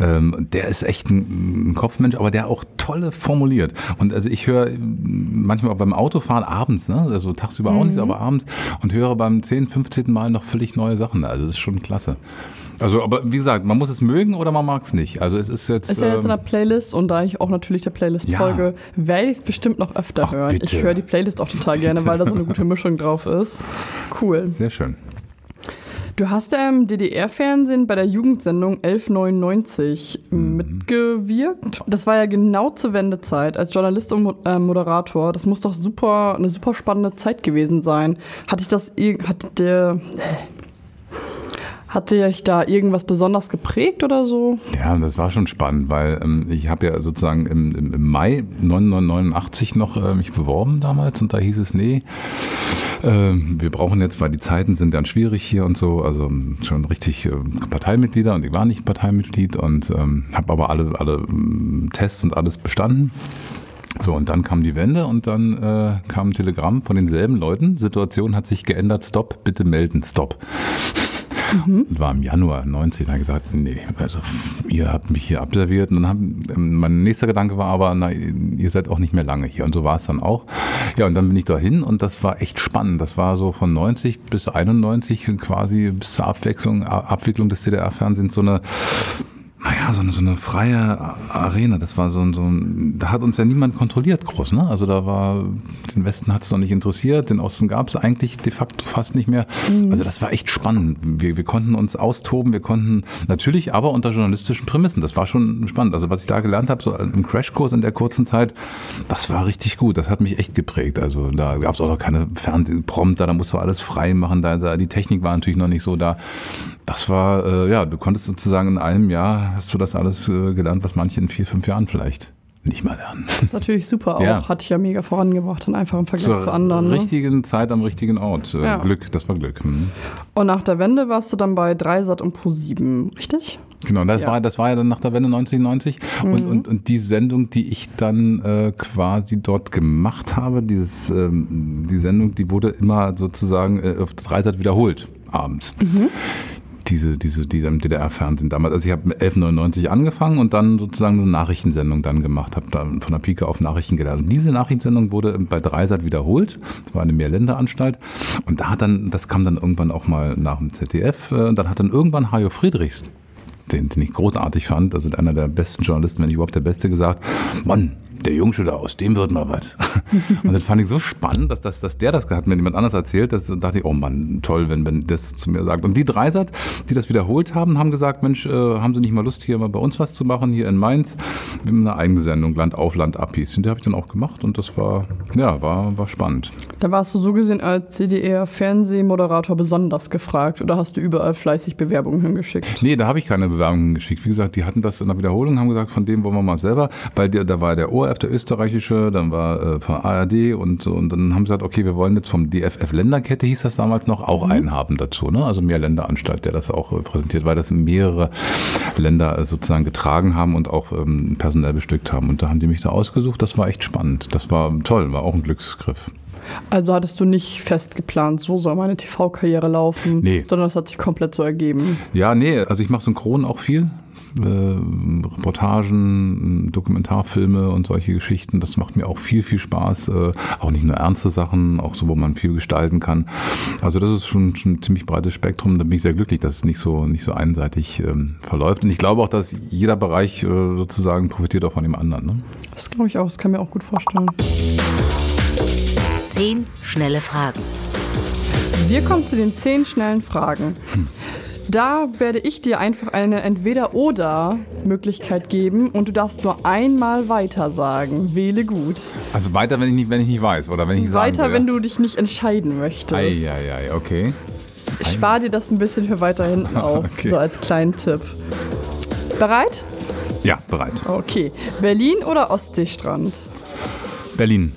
Ähm, der ist echt ein, ein Kopfmensch, aber der auch tolle formuliert. Und also ich höre manchmal auch beim Autofahren abends, ne? Also tagsüber mhm. auch nicht, aber abends und höre beim zehnten, fünfzehnten Mal noch völlig neue Sachen. Also das ist schon klasse. Also, aber wie gesagt, man muss es mögen oder man mag es nicht. Also es ist jetzt... Es ist ja jetzt in der Playlist und da ich auch natürlich der Playlist ja. folge, werde ich es bestimmt noch öfter Ach, hören. Bitte. Ich höre die Playlist auch total gerne, weil da so eine gute Mischung drauf ist. Cool. Sehr schön. Du hast ja im D D R-Fernsehen bei der Jugendsendung elf neunundneunzig mhm. mitgewirkt. Das war ja genau zur Wendezeit als Journalist und Moderator. Das muss doch super, eine super spannende Zeit gewesen sein. Hat dich das, hat der, hat dich da irgendwas besonders geprägt oder so? Ja, das war schon spannend, weil ähm, ich habe ja sozusagen im, im, im Mai neunzehnhundertneunundachtzig noch äh, mich beworben damals und da hieß es, nee, wir brauchen jetzt, weil die Zeiten sind dann schwierig hier und so, also schon richtig äh, Parteimitglieder und ich war nicht Parteimitglied und ähm, habe aber alle, alle Tests und alles bestanden. So, und dann kam die Wende und dann äh, kam ein Telegramm von denselben Leuten. Situation hat sich geändert, stopp, bitte melden, stopp. Mhm. Das war im Januar neunzig, da habe ich gesagt, nee, also ihr habt mich hier absolviert. Und dann haben, mein nächster Gedanke war aber, na, ihr seid auch nicht mehr lange hier. Und so war es dann auch. Ja, und dann bin ich da hin und das war echt spannend. Das war so von neunzig bis einundneunzig quasi bis zur Abwechslung, Abwicklung des D D R-Fernsehens so eine... Naja, so eine, so eine freie Arena, das war so ein, so ein, da hat uns ja niemand kontrolliert groß, ne? Also da war, den Westen hat es noch nicht interessiert, den Osten gab es eigentlich de facto fast nicht mehr. Mhm. Also das war echt spannend. Wir, wir konnten uns austoben, wir konnten natürlich aber unter journalistischen Prämissen, das war schon spannend. Also was ich da gelernt habe, so im Crashkurs in der kurzen Zeit, das war richtig gut, das hat mich echt geprägt. Also da gab es auch noch keine Fernsehprompter, da musst du alles frei machen, da, da die Technik war natürlich noch nicht so da. Das war, äh, ja, du konntest sozusagen in einem Jahr, hast du das alles äh, gelernt, was manche in vier, fünf Jahren vielleicht nicht mal lernen. Das ist natürlich super auch, ja. Hat dich ja mega vorangebracht, dann einfach im Vergleich Zur zu anderen. Zur richtigen ne? Zeit am richtigen Ort. Ja. Glück, das war Glück. Mhm. Und nach der Wende warst du dann bei Dreisat und Pro sieben, richtig? Genau, das, ja. war, das war ja dann nach der Wende neunzehnhundertneunzig mhm. und, und, und die Sendung, die ich dann äh, quasi dort gemacht habe, dieses, ähm, die Sendung, die wurde immer sozusagen äh, auf Dreisat wiederholt abends. Mhm. Diese, diese, diese im D D R-Fernsehen damals. Also ich habe mit elf neunundneunzig angefangen und dann sozusagen eine Nachrichtensendung dann gemacht, habe dann von der Pike auf Nachrichten gelernt. Und diese Nachrichtensendung wurde bei Dreisat wiederholt. Das war eine Mehrländeranstalt. Und da hat dann, das kam dann irgendwann auch mal nach dem Z D F. Und dann hat dann irgendwann Hajo Friedrichs, den, den ich großartig fand, also einer der besten Journalisten, wenn nicht überhaupt der Beste, gesagt, Mann, der Jungschüler aus, dem wird mal was. Und das fand ich so spannend, dass, dass, dass der das hat mir jemand anders erzählt. Dass, und dachte ich, oh Mann, toll, wenn man das zu mir sagt. Und die Dreisat, die das wiederholt haben, haben gesagt, Mensch, äh, haben Sie nicht mal Lust, hier mal bei uns was zu machen, hier in Mainz? Wir haben eine eigene Sendung, Land auf, Land ab hieß. Und die habe ich dann auch gemacht und das war, ja, war, war spannend. Da warst du so gesehen als D D R-Fernsehmoderator besonders gefragt oder hast du überall fleißig Bewerbungen hingeschickt? Nee, da habe ich keine Bewerbungen geschickt. Wie gesagt, die hatten das in der Wiederholung, haben gesagt, von dem wollen wir mal selber, weil der, da war der Ohr der österreichische, dann war äh, von A R D und, und dann haben sie gesagt, okay, wir wollen jetzt vom D F F Länderkette, hieß das damals noch, auch mhm. einen haben dazu, ne? Also mehr Länderanstalt, der das auch äh, präsentiert, weil das mehrere Länder äh, sozusagen getragen haben und auch ähm, personell bestückt haben und da haben die mich da ausgesucht, das war echt spannend, das war toll, war auch ein Glücksgriff. Also hattest du nicht fest geplant, so soll meine T V-Karriere laufen, nee. Sondern das hat sich komplett so ergeben. Ja, nee, also ich mache Synchron auch viel. Äh, Reportagen, Dokumentarfilme und solche Geschichten. Das macht mir auch viel, viel Spaß. Äh, auch nicht nur ernste Sachen, auch so, wo man viel gestalten kann. Also das ist schon, schon ein ziemlich breites Spektrum. Da bin ich sehr glücklich, dass es nicht so, nicht so einseitig ähm, verläuft. Und ich glaube auch, dass jeder Bereich äh, sozusagen profitiert auch von dem anderen. Ne? Das glaube ich auch. Das kann mir auch gut vorstellen. Zehn schnelle Fragen. Wir kommen zu den zehn schnellen Fragen. Hm. Da werde ich dir einfach eine Entweder-Oder-Möglichkeit geben und du darfst nur einmal weiter sagen. Wähle gut. Also weiter, wenn ich nicht, wenn ich nicht weiß oder wenn ich weiter, sagen will. Wenn du dich nicht entscheiden möchtest. Eieiei, okay. Ich spare dir das ein bisschen für weiter hinten auf, okay. So als kleinen Tipp. Bereit? Ja, bereit. Okay. Berlin oder Ostseestrand? Berlin.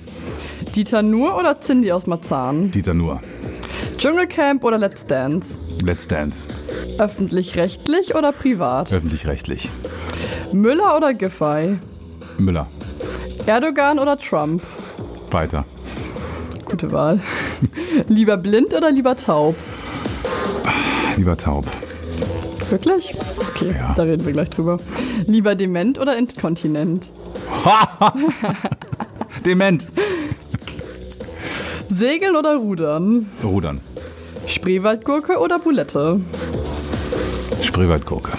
Dieter Nuhr oder Cindy aus Marzahn? Dieter Nuhr. Dschungelcamp oder Let's Dance? Let's Dance. Öffentlich-rechtlich oder privat? Öffentlich-rechtlich. Müller oder Giffey? Müller. Erdogan oder Trump? Weiter. Gute Wahl. Lieber blind oder lieber taub? Lieber taub. Wirklich? Okay, ja. Da reden wir gleich drüber. Lieber dement oder inkontinent? Dement. Segeln oder rudern? Rudern. Spreewaldgurke oder Bulette? Spreewaldgurke.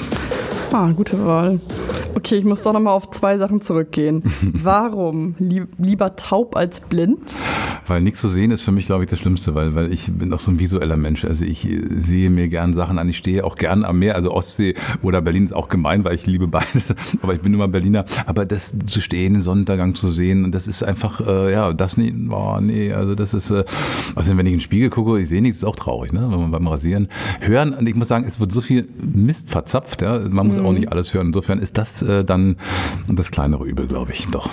Ah, gute Wahl. Okay, ich muss doch nochmal auf zwei Sachen zurückgehen. Warum lieb, lieber taub als blind? Weil nichts zu sehen ist für mich, glaube ich, das Schlimmste, weil, weil ich bin auch so ein visueller Mensch. Also ich sehe mir gern Sachen an, ich stehe auch gern am Meer, also Ostsee oder Berlin ist auch gemein, weil ich liebe beides, aber ich bin immer Berliner. Aber das zu stehen, den Sonnenuntergang zu sehen, das ist einfach, äh, ja, das nicht, oh, nee, also das ist, äh, also wenn ich in den Spiegel gucke, ich sehe nichts, ist auch traurig, ne, wenn man beim Rasieren hören, und ich muss sagen, es wird so viel Mist verzapft, ja, man muss mhm. auch nicht alles hören, insofern ist das äh, dann das kleinere Übel, glaube ich, doch.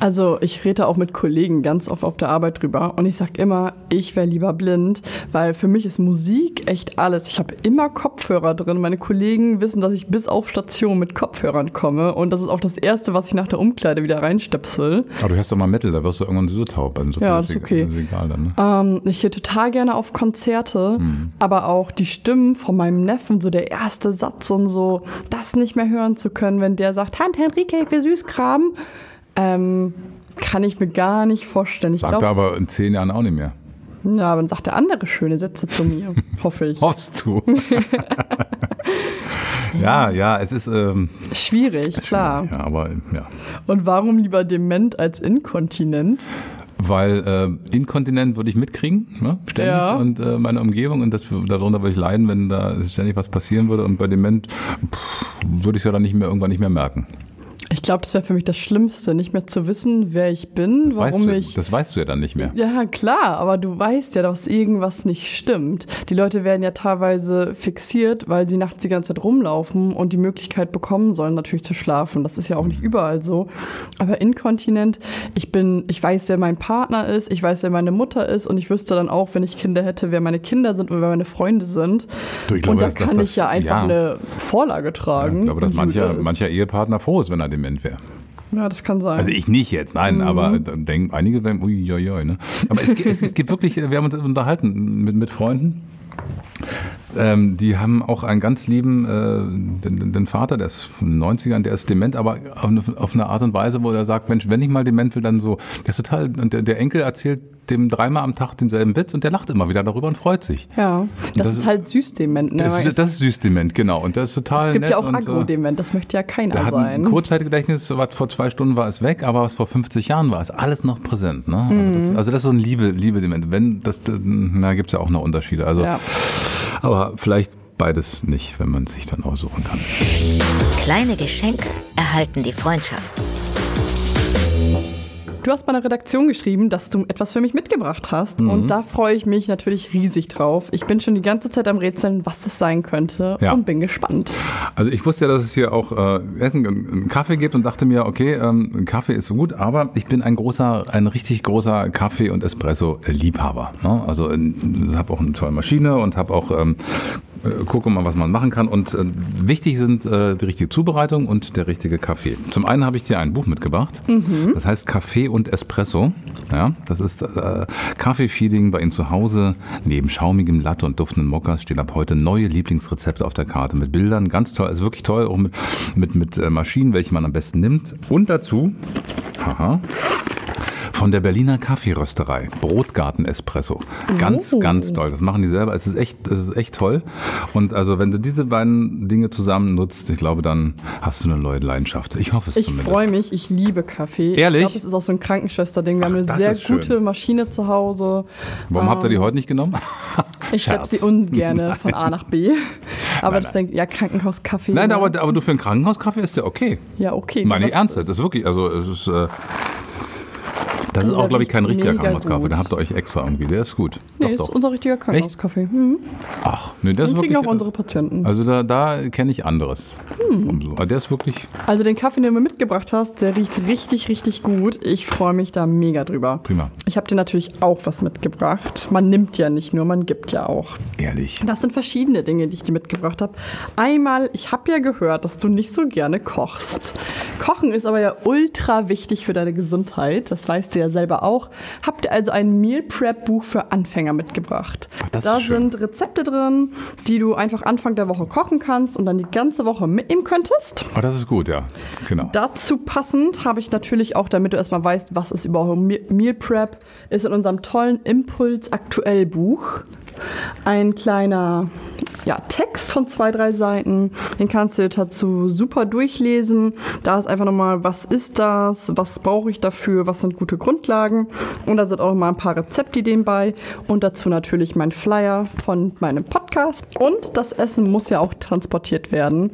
Also ich rede auch mit Kollegen ganz oft auf der Arbeit drüber und ich sage immer, ich wäre lieber blind, weil für mich ist Musik echt alles. Ich habe immer Kopfhörer drin. Meine Kollegen wissen, dass ich bis auf Station mit Kopfhörern komme und das ist auch das Erste, was ich nach der Umkleide wieder reinstöpsel. Aber du hörst doch mal Metal, da wirst du irgendwann so taub. Also ja, das ist okay. Egal dann, ne? ähm, ich gehe total gerne auf Konzerte, mhm. aber auch die Stimmen von meinem Neffen, so der erste Satz und so, das nicht mehr hören zu können, wenn der sagt, Tante Henrike, wir Süßkram. Ähm, kann ich mir gar nicht vorstellen. Ich sagt glaub, er aber in zehn Jahren auch nicht mehr. Ja, aber dann sagt er andere schöne Sätze zu mir, hoffe ich. Hoffst du? ja, ja, es ist... Ähm, schwierig, schwierig, klar. Ja, aber, ja. Und warum lieber dement als inkontinent? Weil äh, inkontinent würde ich mitkriegen, ne? Ständig ja. und äh, meine Umgebung und das, darunter würde ich leiden, wenn da ständig was passieren würde und bei dement pff, würde ich es ja dann nicht mehr, irgendwann nicht mehr merken. Ich glaube, das wäre für mich das Schlimmste, nicht mehr zu wissen, wer ich bin, das warum weißt du, ich... Das weißt du ja dann nicht mehr. Ja, klar, aber du weißt ja, dass irgendwas nicht stimmt. Die Leute werden ja teilweise fixiert, weil sie nachts die ganze Zeit rumlaufen und die Möglichkeit bekommen sollen, natürlich zu schlafen. Das ist ja auch nicht überall so. Aber inkontinent, ich bin, ich weiß, wer mein Partner ist, ich weiß, wer meine Mutter ist und ich wüsste dann auch, wenn ich Kinder hätte, wer meine Kinder sind und wer meine Freunde sind. Du, ich glaube, und da kann das, ich ja einfach ja. eine Vorlage tragen. Ja, ich glaube, dass mancher, mancher Ehepartner froh ist, wenn er dem wäre. Ja, das kann sein. Also ich nicht jetzt, nein, mhm. aber denken einige denken, ui, ui, ui, ne? Aber es, es, es gibt wirklich, wir haben uns unterhalten mit, mit Freunden. Ähm, die haben auch einen ganz lieben äh, den, den Vater, der ist von den neunzigern, der ist dement, aber auf eine, auf eine Art und Weise, wo er sagt, Mensch, wenn ich mal dement will, dann so. Der ist total, und der, der Enkel erzählt dem dreimal am Tag denselben Witz und der lacht immer wieder darüber und freut sich. Ja, das, das ist halt süß dement. Ne? Das, das ist süß dement, genau. Und das ist total es gibt nett ja auch agro-dement, das möchte ja keiner sein. Da hat ein Kurzzeitgedächtnis, was vor zwei Stunden war es weg, aber was vor fünfzig Jahren war, ist alles noch präsent. Ne? Mhm. Also, das, also das ist so ein Liebe, Liebe dement. Wenn das, da gibt es ja auch noch Unterschiede. Also ja. Aber vielleicht beides nicht, wenn man sich dann aussuchen kann. Kleine Geschenke erhalten die Freundschaft. Du hast bei der Redaktion geschrieben, dass du etwas für mich mitgebracht hast. Mhm. Und da freue ich mich natürlich riesig drauf. Ich bin schon die ganze Zeit am Rätseln, was das sein könnte ja. und bin gespannt. Also ich wusste ja, dass es hier auch äh, Essen und Kaffee gibt und dachte mir, okay, ähm, Kaffee ist gut, aber ich bin ein großer, ein richtig großer Kaffee- und Espresso-Liebhaber. Ne? Also ich habe auch eine tolle Maschine und habe auch ähm, gucke mal, was man machen kann. Und äh, wichtig sind äh, die richtige Zubereitung und der richtige Kaffee. Zum einen habe ich dir ein Buch mitgebracht. Mhm. Das heißt Kaffee und Espresso. Ja, das ist äh, Kaffee-Feeling bei Ihnen zu Hause. Neben schaumigem Latte und duftenden Moccas stehen ab heute neue Lieblingsrezepte auf der Karte mit Bildern. Ganz toll, ist also wirklich toll, auch mit, mit, mit äh, Maschinen, welche man am besten nimmt. Und dazu, haha, von der Berliner Kaffeerösterei, Brotgarten-Espresso. Ganz, oh. ganz toll. Das machen die selber. Es ist echt, es ist echt toll. Und also, wenn du diese beiden Dinge zusammen nutzt, ich glaube, dann hast du eine neue Leidenschaft. Ich hoffe es ich zumindest. Ich freue mich. Ich liebe Kaffee. Ehrlich? Ich glaube, es ist auch so ein Krankenschwester-Ding. Wir Ach, haben eine sehr gute schön. Maschine zu Hause. Warum ähm, habt ihr die heute nicht genommen? Ich schleppe sie ungern von A nach B. Aber nein, ich denke, ja, Krankenhauskaffee. Nein, nein. Aber, aber du für einen Krankenhauskaffee ist ja okay. Ja, okay. Meine Ernste, das ist wirklich, also es ist... Äh, Das ist auch, glaube ich, kein richtiger Krankenhauskaffee. Da habt ihr euch extra irgendwie. Der ist gut. Nee, doch, ist doch. Unser richtiger Krankenhauskaffee. Hm. Ach, nee, der den ist wirklich... Den kriegen auch unsere Patienten. Also da, da kenne ich anderes. Hm. Der ist wirklich... Also den Kaffee, den du mitgebracht hast, der riecht richtig, richtig gut. Ich freue mich da mega drüber. Prima. Ich habe dir natürlich auch was mitgebracht. Man nimmt ja nicht nur, man gibt ja auch. Ehrlich. Das sind verschiedene Dinge, die ich dir mitgebracht habe. Einmal, ich habe ja gehört, dass du nicht so gerne kochst. Kochen ist aber ja ultra wichtig für deine Gesundheit. Das weißt du ja selber auch. Habt ihr also ein Meal Prep Buch für Anfänger mitgebracht. Ach, das da ist schön. Sind Rezepte drin, die du einfach Anfang der Woche kochen kannst und dann die ganze Woche mitnehmen könntest. Oh, das ist gut, ja. Genau. Dazu passend habe ich natürlich auch, damit du erstmal weißt, was ist überhaupt Meal Prep, ist in unserem tollen Impuls Aktuell Buch ein kleiner ja, Text von zwei, drei Seiten. Den kannst du dazu super durchlesen. Da ist einfach nochmal, was ist das? Was brauche ich dafür? Was sind gute Grundlagen? Und da sind auch nochmal ein paar Rezeptideen bei. Und dazu natürlich mein Flyer von meinem Podcast. Und das Essen muss ja auch transportiert werden.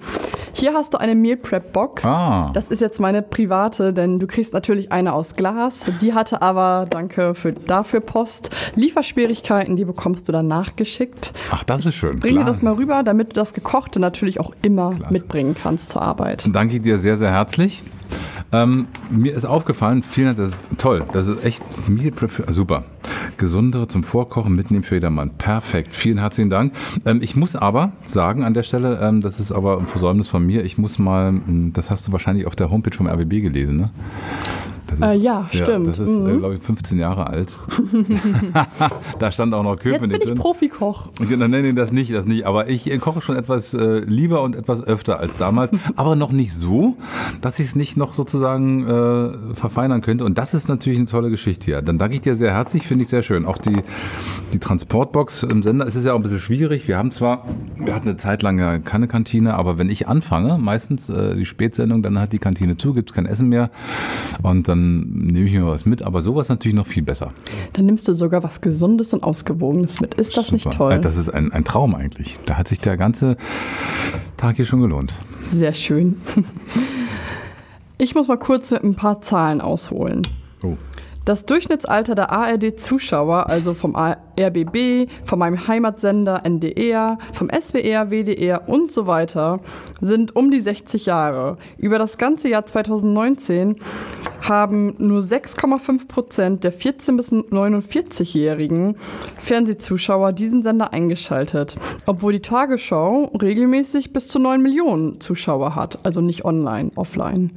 Hier hast du eine Meal Prep Box. Ah. Das ist jetzt meine private, denn du kriegst natürlich eine aus Glas. Die hatte aber, danke für, dafür Post, Lieferschwierigkeiten, die bekommst du dann nachgeschickt. Ach, das ist schön. Bringe das mal rüber, damit du das Gekochte natürlich auch immer Klasse. Mitbringen kannst zur Arbeit. Danke dir sehr, sehr herzlich. Ähm, mir ist aufgefallen, vielen Dank, das ist toll, das ist echt Meal Prep, super. Gesundere zum Vorkochen, mitnehmen für jedermann. Perfekt, vielen herzlichen Dank. Ähm, ich muss aber sagen an der Stelle, ähm, das ist aber ein Versäumnis von mir, ich muss mal, das hast du wahrscheinlich auf der Homepage vom R B B gelesen, ne? Das ist, äh, ja, ja, stimmt. Das ist, mhm. glaube ich, fünfzehn Jahre alt. Da stand auch noch Köpenick drin. Jetzt bin ich Profikoch. Nein, nein, das nicht, das nicht. Aber ich koche schon etwas äh, lieber und etwas öfter als damals. Aber noch nicht so, dass ich es nicht noch sozusagen äh, verfeinern könnte. Und das ist natürlich eine tolle Geschichte hier. Dann danke ich dir sehr herzlich, finde ich sehr schön. Auch die, die Transportbox im Sender. Es ist ja auch ein bisschen schwierig. Wir haben zwar, wir hatten eine Zeit lang ja keine Kantine, aber wenn ich anfange, meistens äh, die Spätsendung, dann hat die Kantine zu, gibt es kein Essen mehr. Und dann nehme ich mir was mit, aber sowas natürlich noch viel besser. Dann nimmst du sogar was Gesundes und Ausgewogenes mit. Ist das Super. Nicht toll? Das ist ein, ein Traum eigentlich. Da hat sich der ganze Tag hier schon gelohnt. Sehr schön. Ich muss mal kurz mit ein paar Zahlen ausholen. Oh. Das Durchschnittsalter der A R D-Zuschauer, also vom R B B, von meinem Heimatsender N D R, vom S W R, W D R und so weiter, sind um die sechzig Jahre. Über das ganze Jahr zweitausendneunzehn haben nur sechs Komma fünf Prozent der vierzehn- bis neunundvierzigjährigen Fernsehzuschauer diesen Sender eingeschaltet, obwohl die Tagesschau regelmäßig bis zu neun Millionen Zuschauer hat, also nicht online, offline.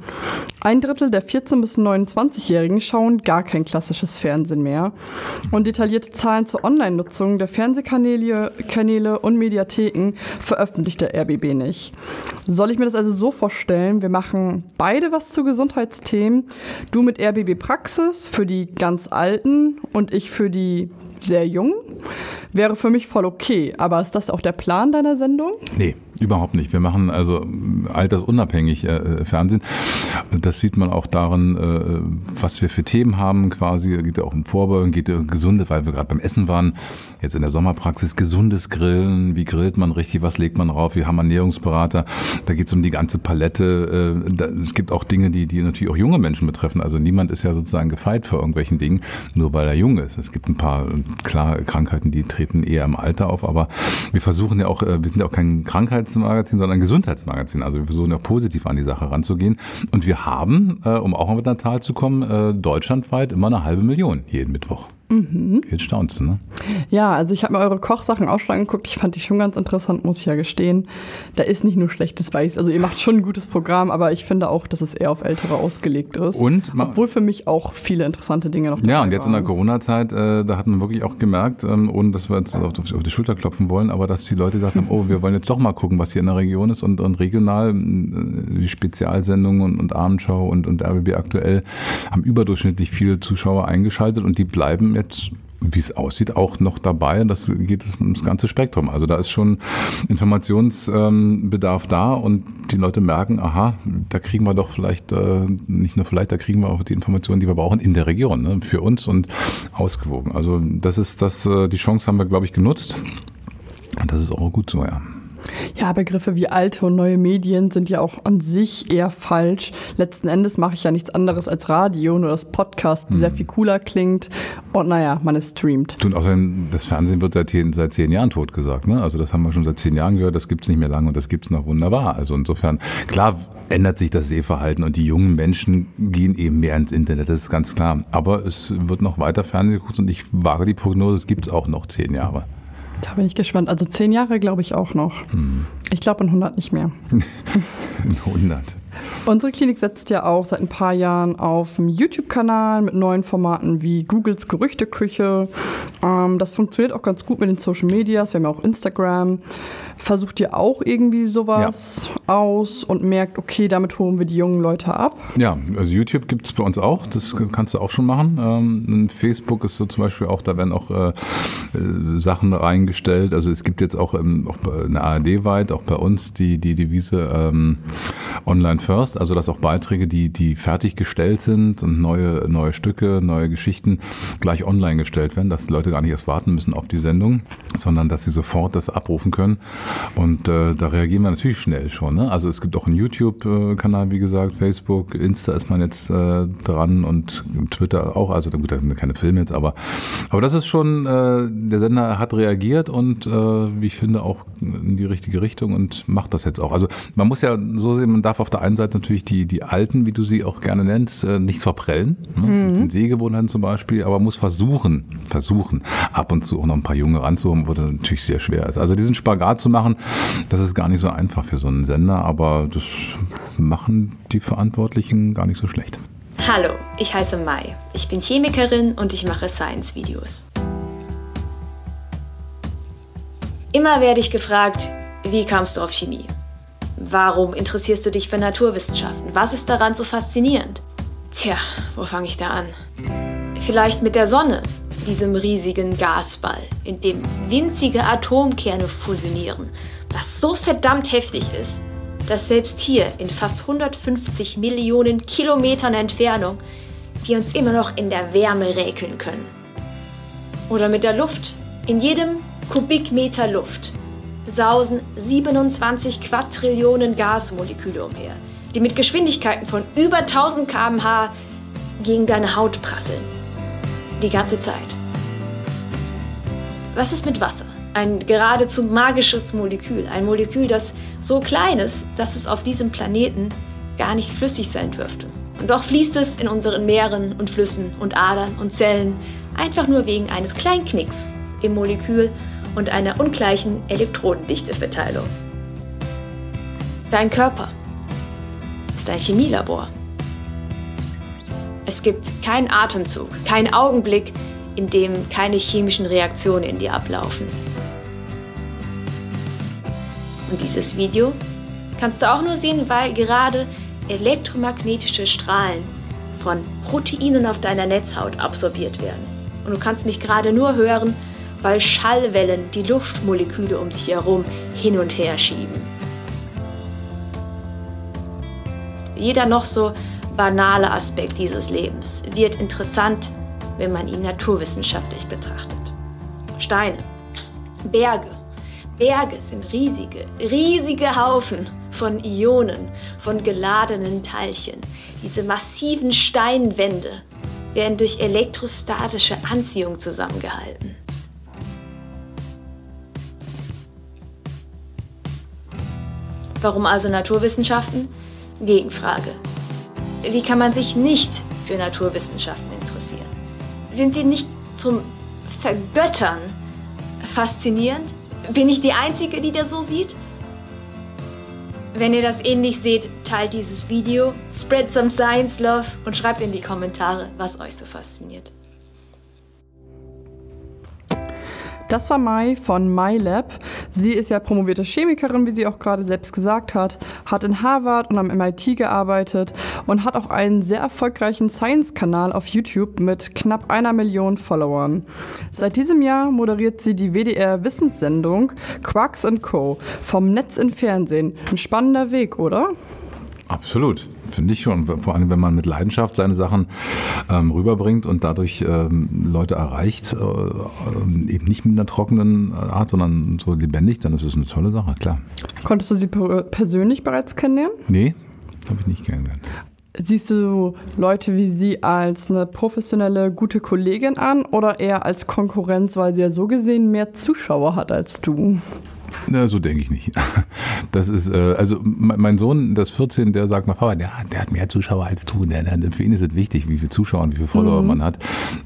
Ein Drittel der vierzehn- bis neunundzwanzigjährigen schauen gar kein klassisches Fernsehen mehr. Und detaillierte Zahlen zur Online-Nutzung der Fernsehkanäle Kanäle und Mediatheken veröffentlicht der R B B nicht. Soll ich mir das also so vorstellen, wir machen beide was zu Gesundheitsthemen, du mit R B B Praxis für die ganz Alten und ich für die sehr Jungen, wäre für mich voll okay. Aber ist das auch der Plan deiner Sendung? Nee, überhaupt nicht. Wir machen also altersunabhängig äh, Fernsehen. Das sieht man auch darin, äh, was wir für Themen haben quasi. Geht ja auch um Vorbeugung, geht ja um Gesunde, weil wir gerade beim Essen waren. Jetzt in der Sommerpraxis gesundes Grillen. Wie grillt man richtig? Was legt man drauf? Wir haben Ernährungsberater. Da geht es um die ganze Palette. Äh, da, es gibt auch Dinge, die, die natürlich auch junge Menschen betreffen. Also niemand ist ja sozusagen gefeit vor irgendwelchen Dingen, nur weil er jung ist. Es gibt ein paar klar Krankheiten, die treten eher im Alter auf, aber wir versuchen ja auch, wir sind ja auch kein Krankheitsmagazin, sondern ein Gesundheitsmagazin. Also wir versuchen ja positiv an die Sache ranzugehen. Und wir haben, um auch mit einer Zahl zu kommen, deutschlandweit immer eine halbe Million jeden Mittwoch. Mhm. Jetzt staunst du, ne? Ja, also ich habe mir eure Kochsachen auch schon angeguckt. Ich fand die schon ganz interessant, muss ich ja gestehen. Da ist nicht nur schlechtes Weiß. Also ihr macht schon ein gutes Programm, aber ich finde auch, dass es eher auf Ältere ausgelegt ist. Und obwohl für mich auch viele interessante Dinge noch dabei waren. Ja, und jetzt in der Corona-Zeit, äh, da hat man wirklich auch gemerkt, ähm, ohne dass wir jetzt auf, auf die Schulter klopfen wollen, aber dass die Leute gesagt haben, oh, wir wollen jetzt doch mal gucken, was hier in der Region ist. Und, und regional, äh, die Spezialsendungen und, und Abendschau und, und R B B Aktuell haben überdurchschnittlich viele Zuschauer eingeschaltet und die bleiben jetzt, wie es aussieht, auch noch dabei. Das geht ums ganze Spektrum. Also da ist schon Informationsbedarf da und die Leute merken, aha, da kriegen wir doch vielleicht, nicht nur vielleicht, da kriegen wir auch die Informationen, die wir brauchen in der Region, ne, für uns und ausgewogen. Also das ist das, die Chance haben wir, glaube ich, genutzt. Und das ist auch gut so, ja. Ja, Begriffe wie alte und neue Medien sind ja auch an sich eher falsch. Letzten Endes mache ich ja nichts anderes als Radio, nur das Podcast hm. sehr viel cooler klingt und naja, man ist streamt. Und außerdem, das Fernsehen wird seit, seit zehn Jahren totgesagt, ne? Also das haben wir schon seit zehn Jahren gehört, das gibt es nicht mehr lange und das gibt es noch wunderbar. Also insofern, klar ändert sich das Sehverhalten und die jungen Menschen gehen eben mehr ins Internet, das ist ganz klar. Aber es wird noch weiter Fernsehen geguckt und ich wage die Prognose, es gibt es auch noch zehn Jahre. Da bin ich gespannt. Also zehn Jahre glaube ich auch noch. Hm. Ich glaube in hundert nicht mehr. In hundert. Unsere Klinik setzt ja auch seit ein paar Jahren auf einen YouTube-Kanal mit neuen Formaten wie Googles Gerüchteküche. Ähm, das funktioniert auch ganz gut mit den Social Medias. Wir haben ja auch Instagram. Versucht ihr auch irgendwie sowas ja. aus und merkt, okay, damit holen wir die jungen Leute ab? Ja, also YouTube gibt es bei uns auch. Das kannst du auch schon machen. Ähm, Facebook ist so zum Beispiel auch, da werden auch äh, Sachen reingestellt. Also es gibt jetzt auch, ähm, auch in der A R D weit, auch bei uns, die, die Devise ähm, online First, also dass auch Beiträge, die, die fertiggestellt sind und neue, neue Stücke, neue Geschichten gleich online gestellt werden, dass die Leute gar nicht erst warten müssen auf die Sendung, sondern dass sie sofort das abrufen können. Und äh, da reagieren wir natürlich schnell schon, ne? Also es gibt auch einen YouTube-Kanal, wie gesagt, Facebook, Insta ist man jetzt äh, dran und Twitter auch. Also gut, da sind keine Filme jetzt, aber, aber das ist schon, äh, der Sender hat reagiert und äh, wie ich finde auch in die richtige Richtung und macht das jetzt auch. Also man muss ja so sehen, man darf auf der einen Seite natürlich die, die Alten, wie du sie auch gerne nennst, äh, nichts verprellen, ne? Mhm. Mit den Sehgewohnheiten zum Beispiel, aber muss versuchen, versuchen, ab und zu auch noch ein paar Junge ranzuholen, wo das natürlich sehr schwer ist. Also diesen Spagat zu machen, das ist gar nicht so einfach für so einen Sender, aber das machen die Verantwortlichen gar nicht so schlecht. Hallo, ich heiße Mai. Ich bin Chemikerin und ich mache Science-Videos. Immer werde ich gefragt, wie kamst du auf Chemie? Warum interessierst du dich für Naturwissenschaften? Was ist daran so faszinierend? Tja, wo fange ich da an? Vielleicht mit der Sonne, diesem riesigen Gasball, in dem winzige Atomkerne fusionieren, was so verdammt heftig ist, dass selbst hier in fast hundertfünfzig Millionen Kilometern Entfernung wir uns immer noch in der Wärme räkeln können. Oder mit der Luft, in jedem Kubikmeter Luft sausen siebenundzwanzig Quadrillionen Gasmoleküle umher, die mit Geschwindigkeiten von über tausend Kilometer pro Stunde gegen deine Haut prasseln. Die ganze Zeit. Was ist mit Wasser? Ein geradezu magisches Molekül. Ein Molekül, das so klein ist, dass es auf diesem Planeten gar nicht flüssig sein dürfte. Und doch fließt es in unseren Meeren und Flüssen und Adern und Zellen einfach nur wegen eines kleinen Knicks im Molekül und einer ungleichen Elektronendichteverteilung. Dein Körper ist ein Chemielabor. Es gibt keinen Atemzug, keinen Augenblick, in dem keine chemischen Reaktionen in dir ablaufen. Und dieses Video kannst du auch nur sehen, weil gerade elektromagnetische Strahlen von Proteinen auf deiner Netzhaut absorbiert werden. Und du kannst mich gerade nur hören, weil Schallwellen die Luftmoleküle um dich herum hin und her schieben. Jeder noch so banale Aspekt dieses Lebens wird interessant, wenn man ihn naturwissenschaftlich betrachtet. Steine, Berge. Berge sind riesige, riesige Haufen von Ionen, von geladenen Teilchen. Diese massiven Steinwände werden durch elektrostatische Anziehung zusammengehalten. Warum also Naturwissenschaften? Gegenfrage. Wie kann man sich nicht für Naturwissenschaften interessieren? Sind sie nicht zum Vergöttern faszinierend. Bin ich die Einzige, die das so sieht? Wenn ihr das ähnlich seht, teilt dieses Video, spread some science love und schreibt in die Kommentare, was euch so fasziniert. Das war Mai von MyLab. Sie ist ja promovierte Chemikerin, wie sie auch gerade selbst gesagt hat, hat in Harvard und am M I T gearbeitet und hat auch einen sehr erfolgreichen Science-Kanal auf YouTube mit knapp einer Million Followern. Seit diesem Jahr moderiert sie die W D R-Wissenssendung Quarks and Co. vom Netz in Fernsehen. Ein spannender Weg, oder? Absolut, finde ich schon. Vor allem, wenn man mit Leidenschaft seine Sachen ähm, rüberbringt und dadurch ähm, Leute erreicht, äh, äh, eben nicht mit einer trockenen Art, sondern so lebendig, dann ist es eine tolle Sache, klar. Konntest du sie per- persönlich bereits kennenlernen? Nee, habe ich nicht kennengelernt. Siehst du Leute wie sie als eine professionelle, gute Kollegin an oder eher als Konkurrenz, weil sie ja so gesehen mehr Zuschauer hat als du? Na, so denke ich nicht. Das ist, äh, also mein Sohn, das vierzehn, der sagt mal, Papa, der, der hat mehr Zuschauer als du. Der, der, für ihn ist es wichtig, wie viele Zuschauer und wie viele Follower mhm. man hat.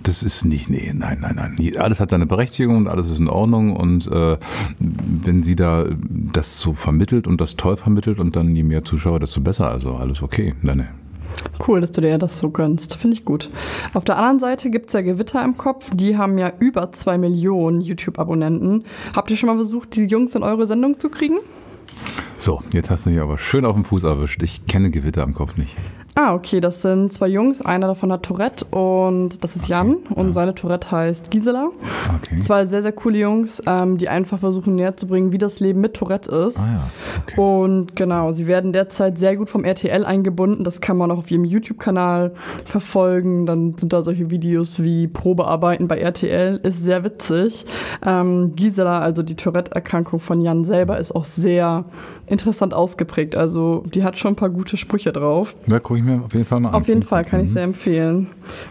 Das ist nicht, nee, nein, nein, nein. Alles hat seine Berechtigung und alles ist in Ordnung. Und äh, wenn sie da das so vermittelt und das toll vermittelt und dann je mehr Zuschauer, desto besser. Also alles okay. Nein, nein. Cool, dass du dir das so gönnst. Finde ich gut. Auf der anderen Seite gibt es ja Gewitter im Kopf. Die haben ja über zwei Millionen YouTube-Abonnenten. Habt ihr schon mal versucht, die Jungs in eure Sendung zu kriegen? So, jetzt hast du mich aber schön auf den Fuß erwischt. Ich kenne Gewitter im Kopf nicht. Ah, okay, das sind zwei Jungs. Einer davon hat Tourette und das ist okay. Jan. Und ja. Seine Tourette heißt Gisela. Okay. Zwei sehr, sehr coole Jungs, ähm, die einfach versuchen näher zu bringen, wie das Leben mit Tourette ist. Ah, ja. Okay. Und genau, sie werden derzeit sehr gut vom R T L eingebunden. Das kann man auch auf ihrem YouTube-Kanal verfolgen. Dann sind da solche Videos wie Probearbeiten bei R T L. Ist sehr witzig. Ähm, Gisela, also die Tourette-Erkrankung von Jan selber, ist auch sehr interessant ausgeprägt. Also die hat schon ein paar gute Sprüche drauf. Ja, guck ich mir auf jeden Fall mal an. Auf jeden Fall kann ich sehr empfehlen.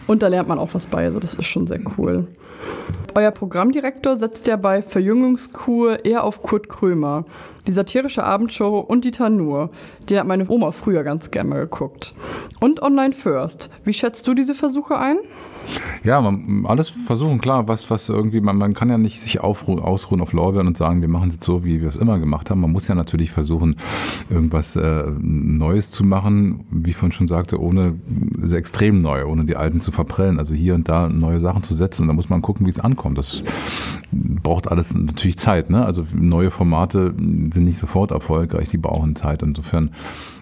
Und da lernt man auch was bei. Also das ist schon sehr cool. Euer Programmdirektor setzt ja bei Verjüngungskur eher auf Kurt Krömer, die satirische Abendshow und Dieter Nuhr. Die hat meine Oma früher ganz gerne mal geguckt. Und Online First. Wie schätzt du diese Versuche ein? Ja, man, alles versuchen, klar, was, was irgendwie, man, man kann ja nicht sich aufruhen, ausruhen auf Lorbeeren und sagen, wir machen es jetzt so, wie wir es immer gemacht haben. Man muss ja natürlich versuchen, irgendwas äh, Neues zu machen, wie ich vorhin schon sagte, ohne also extrem neu, ohne die alten zu verprellen. Also hier und da neue Sachen zu setzen. Und da muss man gucken, wie es ankommt. Das braucht alles natürlich Zeit, ne? Also neue Formate sind nicht sofort erfolgreich, die brauchen Zeit. Insofern.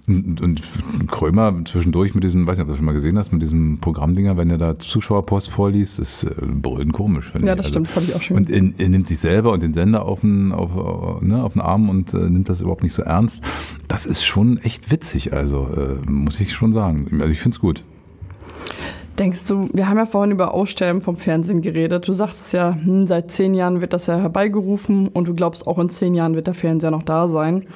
Und, und Krömer zwischendurch mit diesem, weiß nicht, ob du das schon mal gesehen hast, mit diesem Programmdinger, wenn er da Zuschauerpost vorliest, ist äh, brüllen komisch. Finde ja, das ich. Stimmt, das habe ich auch schon gesehen. Und er nimmt sich selber und den Sender auf den, auf, ne, auf den Arm und äh, nimmt das überhaupt nicht so ernst. Das ist schon echt witzig, also äh, muss ich schon sagen. Also ich finde es gut. Denkst du, wir haben ja vorhin über Aussterben vom Fernsehen geredet. Du sagst es ja, hm, seit zehn Jahren wird das ja herbeigerufen und du glaubst, auch in zehn Jahren wird der Fernseher noch da sein.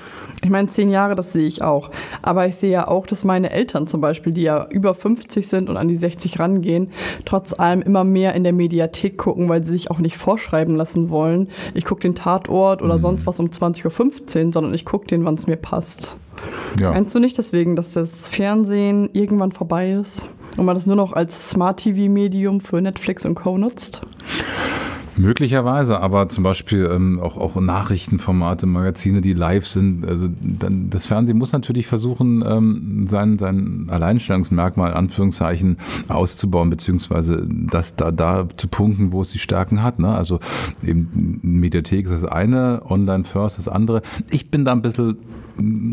Ich meine, zehn Jahre, das sehe ich auch. Aber ich sehe ja auch, dass meine Eltern zum Beispiel, die ja über fünfzig sind und an die sechzig rangehen, trotz allem immer mehr in der Mediathek gucken, weil sie sich auch nicht vorschreiben lassen wollen. Ich gucke den Tatort oder sonst was um zwanzig Uhr fünfzehn, sondern ich gucke den, wann es mir passt. Ja. Meinst du nicht deswegen, dass das Fernsehen irgendwann vorbei ist? Und man das nur noch als Smart-T V-Medium für Netflix und Co. nutzt? Möglicherweise, aber zum Beispiel ähm, auch, auch Nachrichtenformate, Magazine, die live sind. Also dann, das Fernsehen muss natürlich versuchen, ähm, sein, sein Alleinstellungsmerkmal, in Anführungszeichen, auszubauen, beziehungsweise das da, da zu punkten, wo es die Stärken hat. Ne? Also eben Mediathek ist das eine, Online First das andere. Ich bin da ein bisschen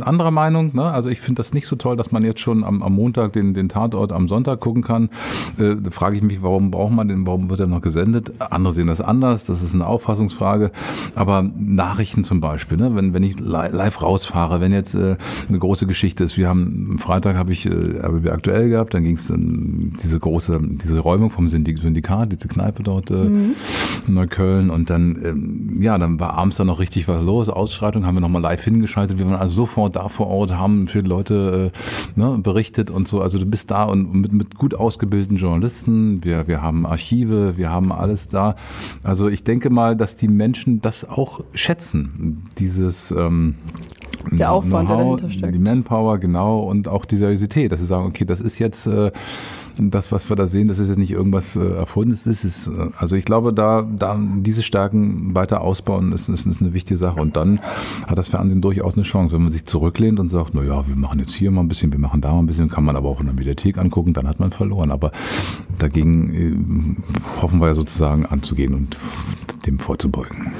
anderer Meinung, ne? Also ich finde das nicht so toll, dass man jetzt schon am, am Montag den, den Tatort am Sonntag gucken kann. Äh, da frage ich mich, warum braucht man den, warum wird er noch gesendet? Andere sehen das anders, das ist eine Auffassungsfrage. Aber Nachrichten zum Beispiel, ne? wenn, wenn ich live rausfahre, wenn jetzt äh, eine große Geschichte ist, wir haben am Freitag habe ich äh, R B B Aktuell gehabt, dann ging es ähm, diese große, diese Räumung vom Syndikat, diese Kneipe dort äh, mhm. in Neukölln und dann, ähm, ja, dann war abends da noch richtig was los, Ausschreitung, haben wir nochmal live hingeschaltet, wir waren also sofort da vor Ort, haben viele Leute äh, ne, berichtet und so. Also du bist da und mit, mit gut ausgebildeten Journalisten, wir, wir haben Archive, wir haben alles da. Also ich denke mal, dass die Menschen das auch schätzen, dieses ähm, der Aufwand, der dahinter steckt. Die Manpower, genau, und auch die Seriosität, dass sie sagen, okay, das ist jetzt äh, das, was wir da sehen, das ist jetzt nicht irgendwas äh, Erfundenes. Das ist es. Also ich glaube, da, da diese Stärken weiter ausbauen, ist, ist, ist eine wichtige Sache. Und dann hat das Fernsehen durchaus eine Chance. Wenn man sich zurücklehnt und sagt, naja, wir machen jetzt hier mal ein bisschen, wir machen da mal ein bisschen, kann man aber auch in der Mediathek angucken, dann hat man verloren. Aber dagegen äh, hoffen wir ja sozusagen anzugehen und dem vorzubeugen.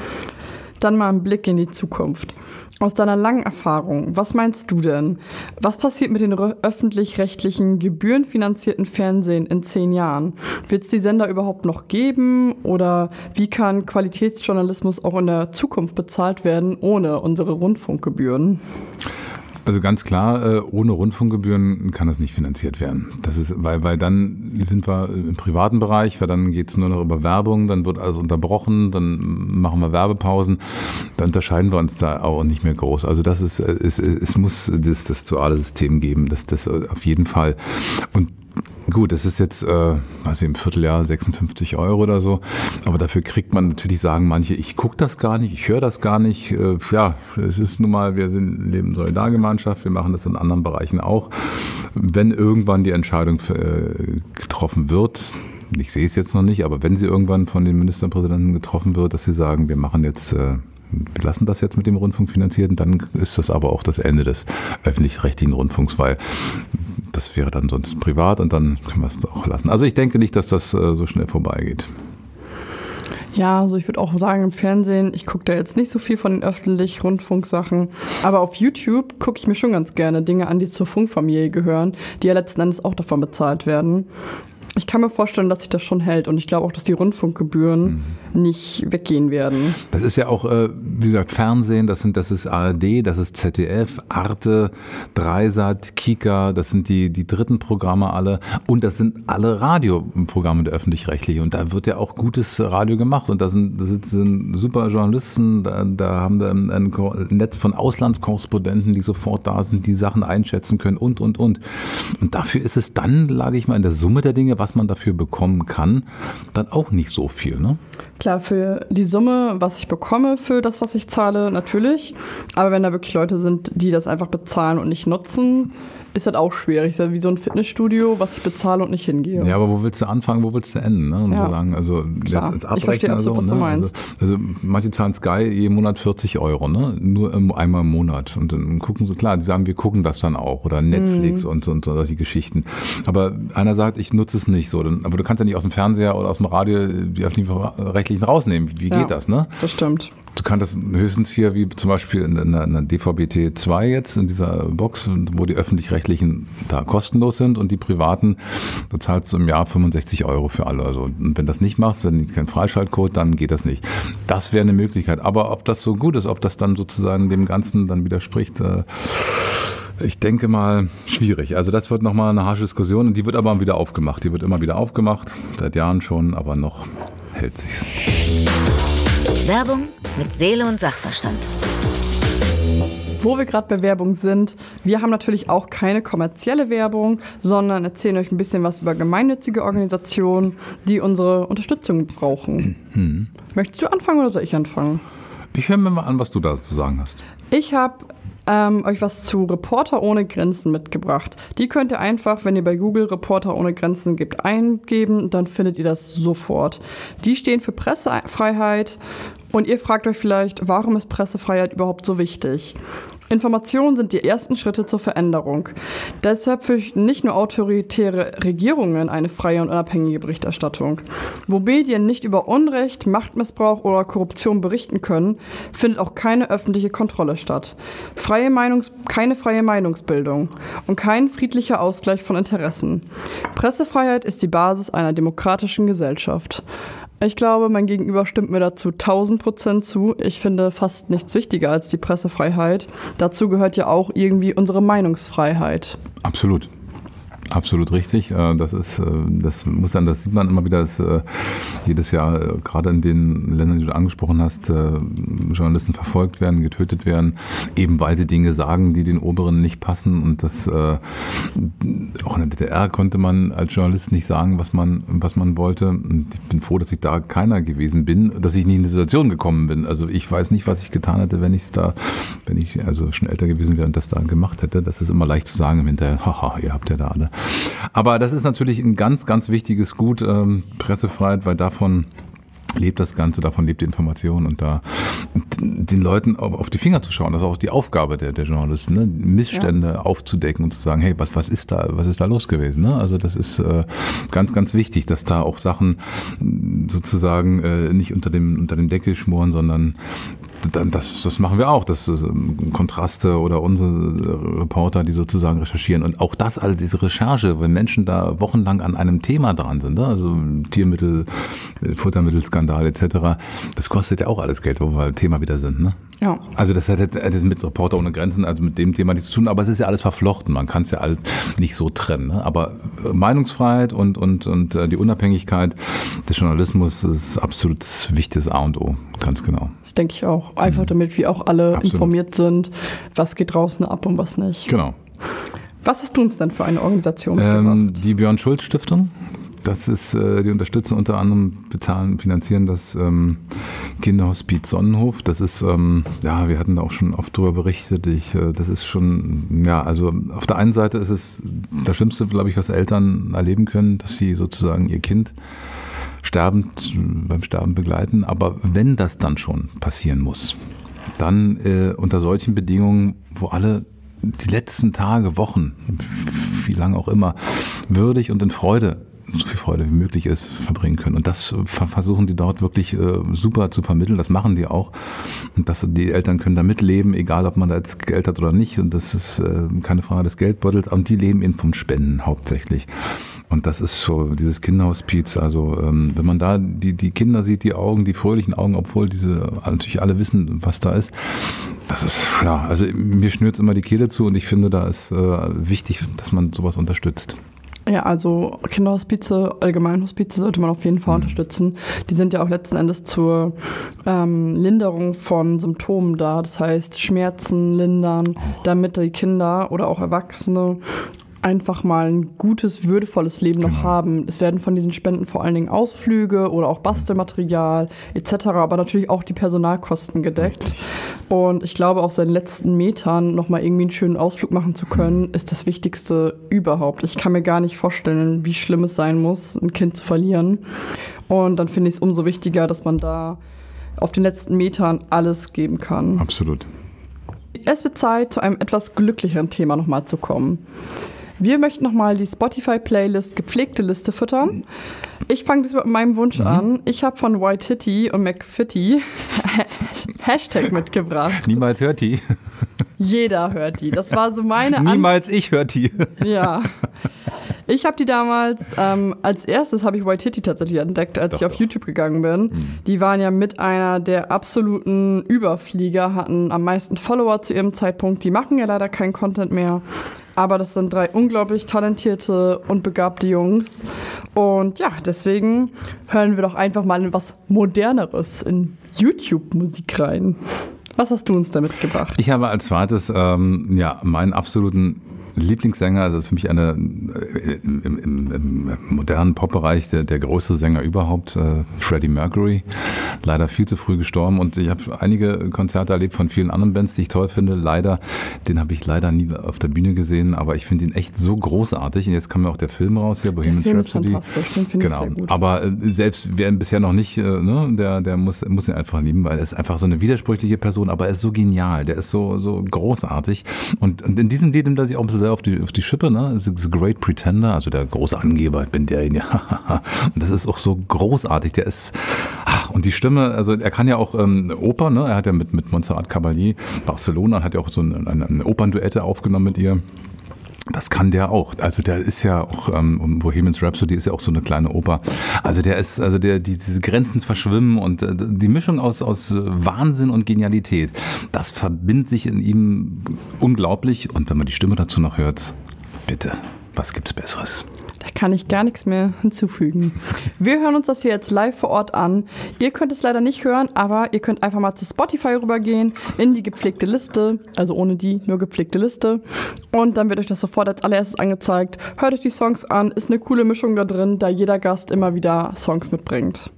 Dann mal ein Blick in die Zukunft. Aus deiner langen Erfahrung, was meinst du denn? Was passiert mit dem öffentlich-rechtlichen, gebührenfinanzierten Fernsehen in zehn Jahren? Wird es die Sender überhaupt noch geben? Oder wie kann Qualitätsjournalismus auch in der Zukunft bezahlt werden ohne unsere Rundfunkgebühren? Also ganz klar, ohne Rundfunkgebühren kann das nicht finanziert werden. Das ist, weil, weil dann sind wir im privaten Bereich, weil dann geht's nur noch über Werbung, dann wird also unterbrochen, dann machen wir Werbepausen, dann unterscheiden wir uns da auch nicht mehr groß. Also das ist, es, es muss das, das duale System geben, das, das auf jeden Fall. Und gut, das ist jetzt, äh, was im Vierteljahr sechsundfünfzig Euro oder so, aber dafür kriegt man natürlich, sagen manche, ich gucke das gar nicht, ich höre das gar nicht. Äh, ja, es ist nun mal, wir sind, leben in Solidargemeinschaft, wir machen das in anderen Bereichen auch. Wenn irgendwann die Entscheidung äh, getroffen wird, ich sehe es jetzt noch nicht, aber wenn sie irgendwann von den Ministerpräsidenten getroffen wird, dass sie sagen, wir machen jetzt... Äh, Wir lassen das jetzt mit dem Rundfunk finanzieren, dann ist das aber auch das Ende des öffentlich-rechtlichen Rundfunks, weil das wäre dann sonst privat und dann können wir es auch lassen. Also ich denke nicht, dass das so schnell vorbeigeht. Ja, also ich würde auch sagen, im Fernsehen, ich gucke da jetzt nicht so viel von den Öffentlich-Rundfunksachen, aber auf YouTube gucke ich mir schon ganz gerne Dinge an, die zur Funkfamilie gehören, die ja letzten Endes auch davon bezahlt werden. Ich kann mir vorstellen, dass sich das schon hält und ich glaube auch, dass die Rundfunkgebühren mhm. nicht weggehen werden. Das ist ja auch, wie gesagt, Fernsehen, das sind, das ist A R D, das ist Z D F, Arte, Dreisat, Kika, das sind die, die dritten Programme alle und das sind alle Radioprogramme der Öffentlich-Rechtlichen und da wird ja auch gutes Radio gemacht und da sind, da sitzen super Journalisten, da, da haben wir ein, ein Netz von Auslandskorrespondenten, die sofort da sind, die Sachen einschätzen können und, und, und. Und dafür ist es dann, sage ich mal, in der Summe der Dinge, was was man dafür bekommen kann, dann auch nicht so viel, ne? Klar, für die Summe, was ich bekomme, für das, was ich zahle, natürlich. Aber wenn da wirklich Leute sind, die das einfach bezahlen und nicht nutzen, ist das auch schwierig. Ist ja wie so ein Fitnessstudio, was ich bezahle und nicht hingehe. Ja, aber wo willst du anfangen, wo willst du enden? Ne? Und ja. so sagen, also klar. Jetzt, jetzt abrechnen, ich verstehe absolut, also, was ne? du meinst. Also, also manche zahlen Sky jeden Monat vierzig Euro, ne? Nur um, einmal im Monat. Und dann gucken sie, klar, die sagen, wir gucken das dann auch. Oder Netflix mhm. und, und, und solche Geschichten. Aber einer sagt, ich nutze es nicht. Nicht so, aber du kannst ja nicht aus dem Fernseher oder aus dem Radio die öffentlich-rechtlichen rausnehmen. Wie geht ja, das, ne? Das stimmt. Du kannst das höchstens hier, wie zum Beispiel in einer, einer D V B T zwei jetzt, in dieser Box, wo die Öffentlich-Rechtlichen da kostenlos sind und die Privaten, da zahlst du im Jahr fünfundsechzig Euro für alle. Also, und wenn du das nicht machst, wenn du keinen Freischaltcode, dann geht das nicht. Das wäre eine Möglichkeit. Aber ob das so gut ist, ob das dann sozusagen dem Ganzen dann widerspricht, äh, ich denke mal, schwierig. Also das wird nochmal eine harsche Diskussion und die wird aber wieder aufgemacht. Die wird immer wieder aufgemacht, seit Jahren schon, aber noch hält sich's. Werbung mit Seele und Sachverstand. Wo wir gerade bei Werbung sind, wir haben natürlich auch keine kommerzielle Werbung, sondern erzählen euch ein bisschen was über gemeinnützige Organisationen, die unsere Unterstützung brauchen. Mhm. Möchtest du anfangen oder soll ich anfangen? Ich höre mir mal an, was du da zu sagen hast. Ich habe... Ähm, euch was zu Reporter ohne Grenzen mitgebracht. Die könnt ihr einfach, wenn ihr bei Google Reporter ohne Grenzen gebt, eingeben, dann findet ihr das sofort. Die stehen für Pressefreiheit und ihr fragt euch vielleicht, warum ist Pressefreiheit überhaupt so wichtig? Informationen sind die ersten Schritte zur Veränderung. Deshalb fürchten nicht nur autoritäre Regierungen eine freie und unabhängige Berichterstattung. Wo Medien nicht über Unrecht, Machtmissbrauch oder Korruption berichten können, findet auch keine öffentliche Kontrolle statt. Freie Meinungs- keine freie Meinungsbildung und kein friedlicher Ausgleich von Interessen. Pressefreiheit ist die Basis einer demokratischen Gesellschaft. Ich glaube, mein Gegenüber stimmt mir dazu tausend Prozent zu. Ich finde fast nichts wichtiger als die Pressefreiheit. Dazu gehört ja auch irgendwie unsere Meinungsfreiheit. Absolut. Absolut richtig. Das ist, das muss dann, das sieht man immer wieder, dass jedes Jahr, gerade in den Ländern, die du angesprochen hast, Journalisten verfolgt werden, getötet werden, eben weil sie Dinge sagen, die den Oberen nicht passen. Und das, auch in der D D R konnte man als Journalist nicht sagen, was man, was man wollte. Und ich bin froh, dass ich da keiner gewesen bin, dass ich nie in die Situation gekommen bin. Also ich weiß nicht, was ich getan hätte, wenn ich es da, wenn ich also schon älter gewesen wäre und das da gemacht hätte. Das ist immer leicht zu sagen im Hinterher, haha, ihr habt ja da alle Aber das ist natürlich ein ganz, ganz wichtiges Gut, ähm, Pressefreiheit, weil davon lebt das Ganze, davon lebt die Information, und da den Leuten auf die Finger zu schauen, das ist auch die Aufgabe der, der Journalisten, ne? Missstände ja. aufzudecken und zu sagen, hey, was, was ist da, was ist da los gewesen? Ne? Also das ist äh, ganz, ganz wichtig, dass da auch Sachen sozusagen äh, nicht unter dem, unter dem Deckel schmoren, sondern Das, das machen wir auch, das, das Kontraste oder unsere Reporter, die sozusagen recherchieren, und auch das, all diese Recherche, wenn Menschen da wochenlang an einem Thema dran sind, ne? Also Tiermittel, Futtermittelskandal et cetera, das kostet ja auch alles Geld, wo wir beim Thema wieder sind. Ne? Ja. Also das hat jetzt mit Reporter ohne Grenzen, also mit dem Thema nichts zu tun, aber es ist ja alles verflochten, man kann es ja alles nicht so trennen. Ne? Aber Meinungsfreiheit und, und, und die Unabhängigkeit des Journalismus ist absolut das wichtigste A und O, ganz genau. Das denke ich auch. Einfach damit wir auch alle Absolut. informiert sind, was geht draußen ab und was nicht. Genau. Was hast du uns denn für eine Organisation ähm, gemacht? Die Björn-Schulz-Stiftung. Das ist, die unterstützen unter anderem, bezahlen, finanzieren das ähm, Kinderhospiz Sonnenhof. Das ist, ähm, ja, wir hatten da auch schon oft drüber berichtet. Ich, äh, das ist schon, ja, also auf der einen Seite ist es das Schlimmste, glaube ich, was Eltern erleben können, dass sie sozusagen ihr Kind sterbend, beim Sterben begleiten. Aber wenn das dann schon passieren muss, dann äh, unter solchen Bedingungen, wo alle die letzten Tage, Wochen, wie lange auch immer, würdig und in Freude, so viel Freude wie möglich ist, verbringen können. Und das versuchen die dort wirklich äh, super zu vermitteln. Das machen die auch. Und das, die Eltern können da mitleben, egal ob man da jetzt Geld hat oder nicht. Und das ist äh, keine Frage des Geldbeutels. Und die leben eben von Spenden hauptsächlich. Und das ist so dieses Kinderhospiz. Also ähm, wenn man da die, die Kinder sieht, die Augen, die fröhlichen Augen, obwohl diese natürlich alle wissen, was da ist. Das ist, ja, also mir schnürt's immer die Kehle zu, und ich finde, da ist äh, wichtig, dass man sowas unterstützt. Ja, also Kinderhospize, Allgemeinhospize sollte man auf jeden Fall unterstützen. Die sind ja auch letzten Endes zur ähm, Linderung von Symptomen da. Das heißt, Schmerzen lindern, damit die Kinder oder auch Erwachsene einfach mal ein gutes, würdevolles Leben noch genau. haben. Es werden von diesen Spenden vor allen Dingen Ausflüge oder auch Bastelmaterial et cetera, aber natürlich auch die Personalkosten gedeckt. Richtig. Und ich glaube, auf seinen letzten Metern nochmal irgendwie einen schönen Ausflug machen zu können, ist das Wichtigste überhaupt. Ich kann mir gar nicht vorstellen, wie schlimm es sein muss, ein Kind zu verlieren. Und dann finde ich es umso wichtiger, dass man da auf den letzten Metern alles geben kann. Absolut. Es wird Zeit, zu einem etwas glücklicheren Thema nochmal zu kommen. Wir möchten nochmal die Spotify-Playlist gepflegte Liste füttern. Ich fange diesmal mit meinem Wunsch mhm. an. Ich habe von White Hitty und McFitty Hashtag mitgebracht. Niemals hört die. Jeder hört die. Das war so meine Antwort. Niemals an- ich hört die. Ja. Ich habe die damals, ähm, als erstes habe ich White Hitty tatsächlich entdeckt, als doch, ich auf doch. YouTube gegangen bin. Mhm. Die waren ja mit einer der absoluten Überflieger, hatten am meisten Follower zu ihrem Zeitpunkt. Die machen ja leider keinen Content mehr. Aber das sind drei unglaublich talentierte und begabte Jungs. Und ja, deswegen hören wir doch einfach mal in was Moderneres, in YouTube-Musik rein. Was hast du uns da mitgebracht? Ich habe als zweites ähm, ja, meinen absoluten Lieblingssänger, also für mich eine, äh, im, im, im modernen Popbereich der, der größte Sänger überhaupt, äh, Freddie Mercury, leider viel zu früh gestorben, und ich habe einige Konzerte erlebt von vielen anderen Bands, die ich toll finde, leider, den habe ich leider nie auf der Bühne gesehen, aber ich finde ihn echt so großartig, und jetzt kam ja auch der Film raus hier, Bohemian Rhapsody. Der Film ist fantastisch, den finde genau. ich sehr gut. Aber äh, selbst wer ihn bisher noch nicht, äh, ne, der, der muss, muss ihn einfach lieben, weil er ist einfach so eine widersprüchliche Person, aber er ist so genial, der ist so, so großartig, und, und in diesem Lied, das ich auch ein bisschen auf die, auf die Schippe, ne? The Great Pretender, also der große Angeber, ich bin derjenige. Und das ist auch so großartig. Der ist, ach, und die Stimme, also er kann ja auch ähm, Oper, ne? Er hat ja mit, mit Montserrat Caballé Barcelona, hat ja auch so eine, eine, eine Opernduette aufgenommen mit ihr. Das kann der auch. Also der ist ja auch, ähm, Bohemian Rhapsody ist ja auch so eine kleine Oper. Also der ist, also der, die, diese Grenzen verschwimmen, und äh, die Mischung aus, aus Wahnsinn und Genialität, das verbindet sich in ihm unglaublich. Und wenn man die Stimme dazu noch hört, bitte, was gibt's Besseres? Da kann ich gar nichts mehr hinzufügen. Wir hören uns das hier jetzt live vor Ort an. Ihr könnt es leider nicht hören, aber ihr könnt einfach mal zu Spotify rübergehen, in die gepflegte Liste, also ohne die, nur gepflegte Liste. Und dann wird euch das sofort als allererstes angezeigt. Hört euch die Songs an, ist eine coole Mischung da drin, da jeder Gast immer wieder Songs mitbringt.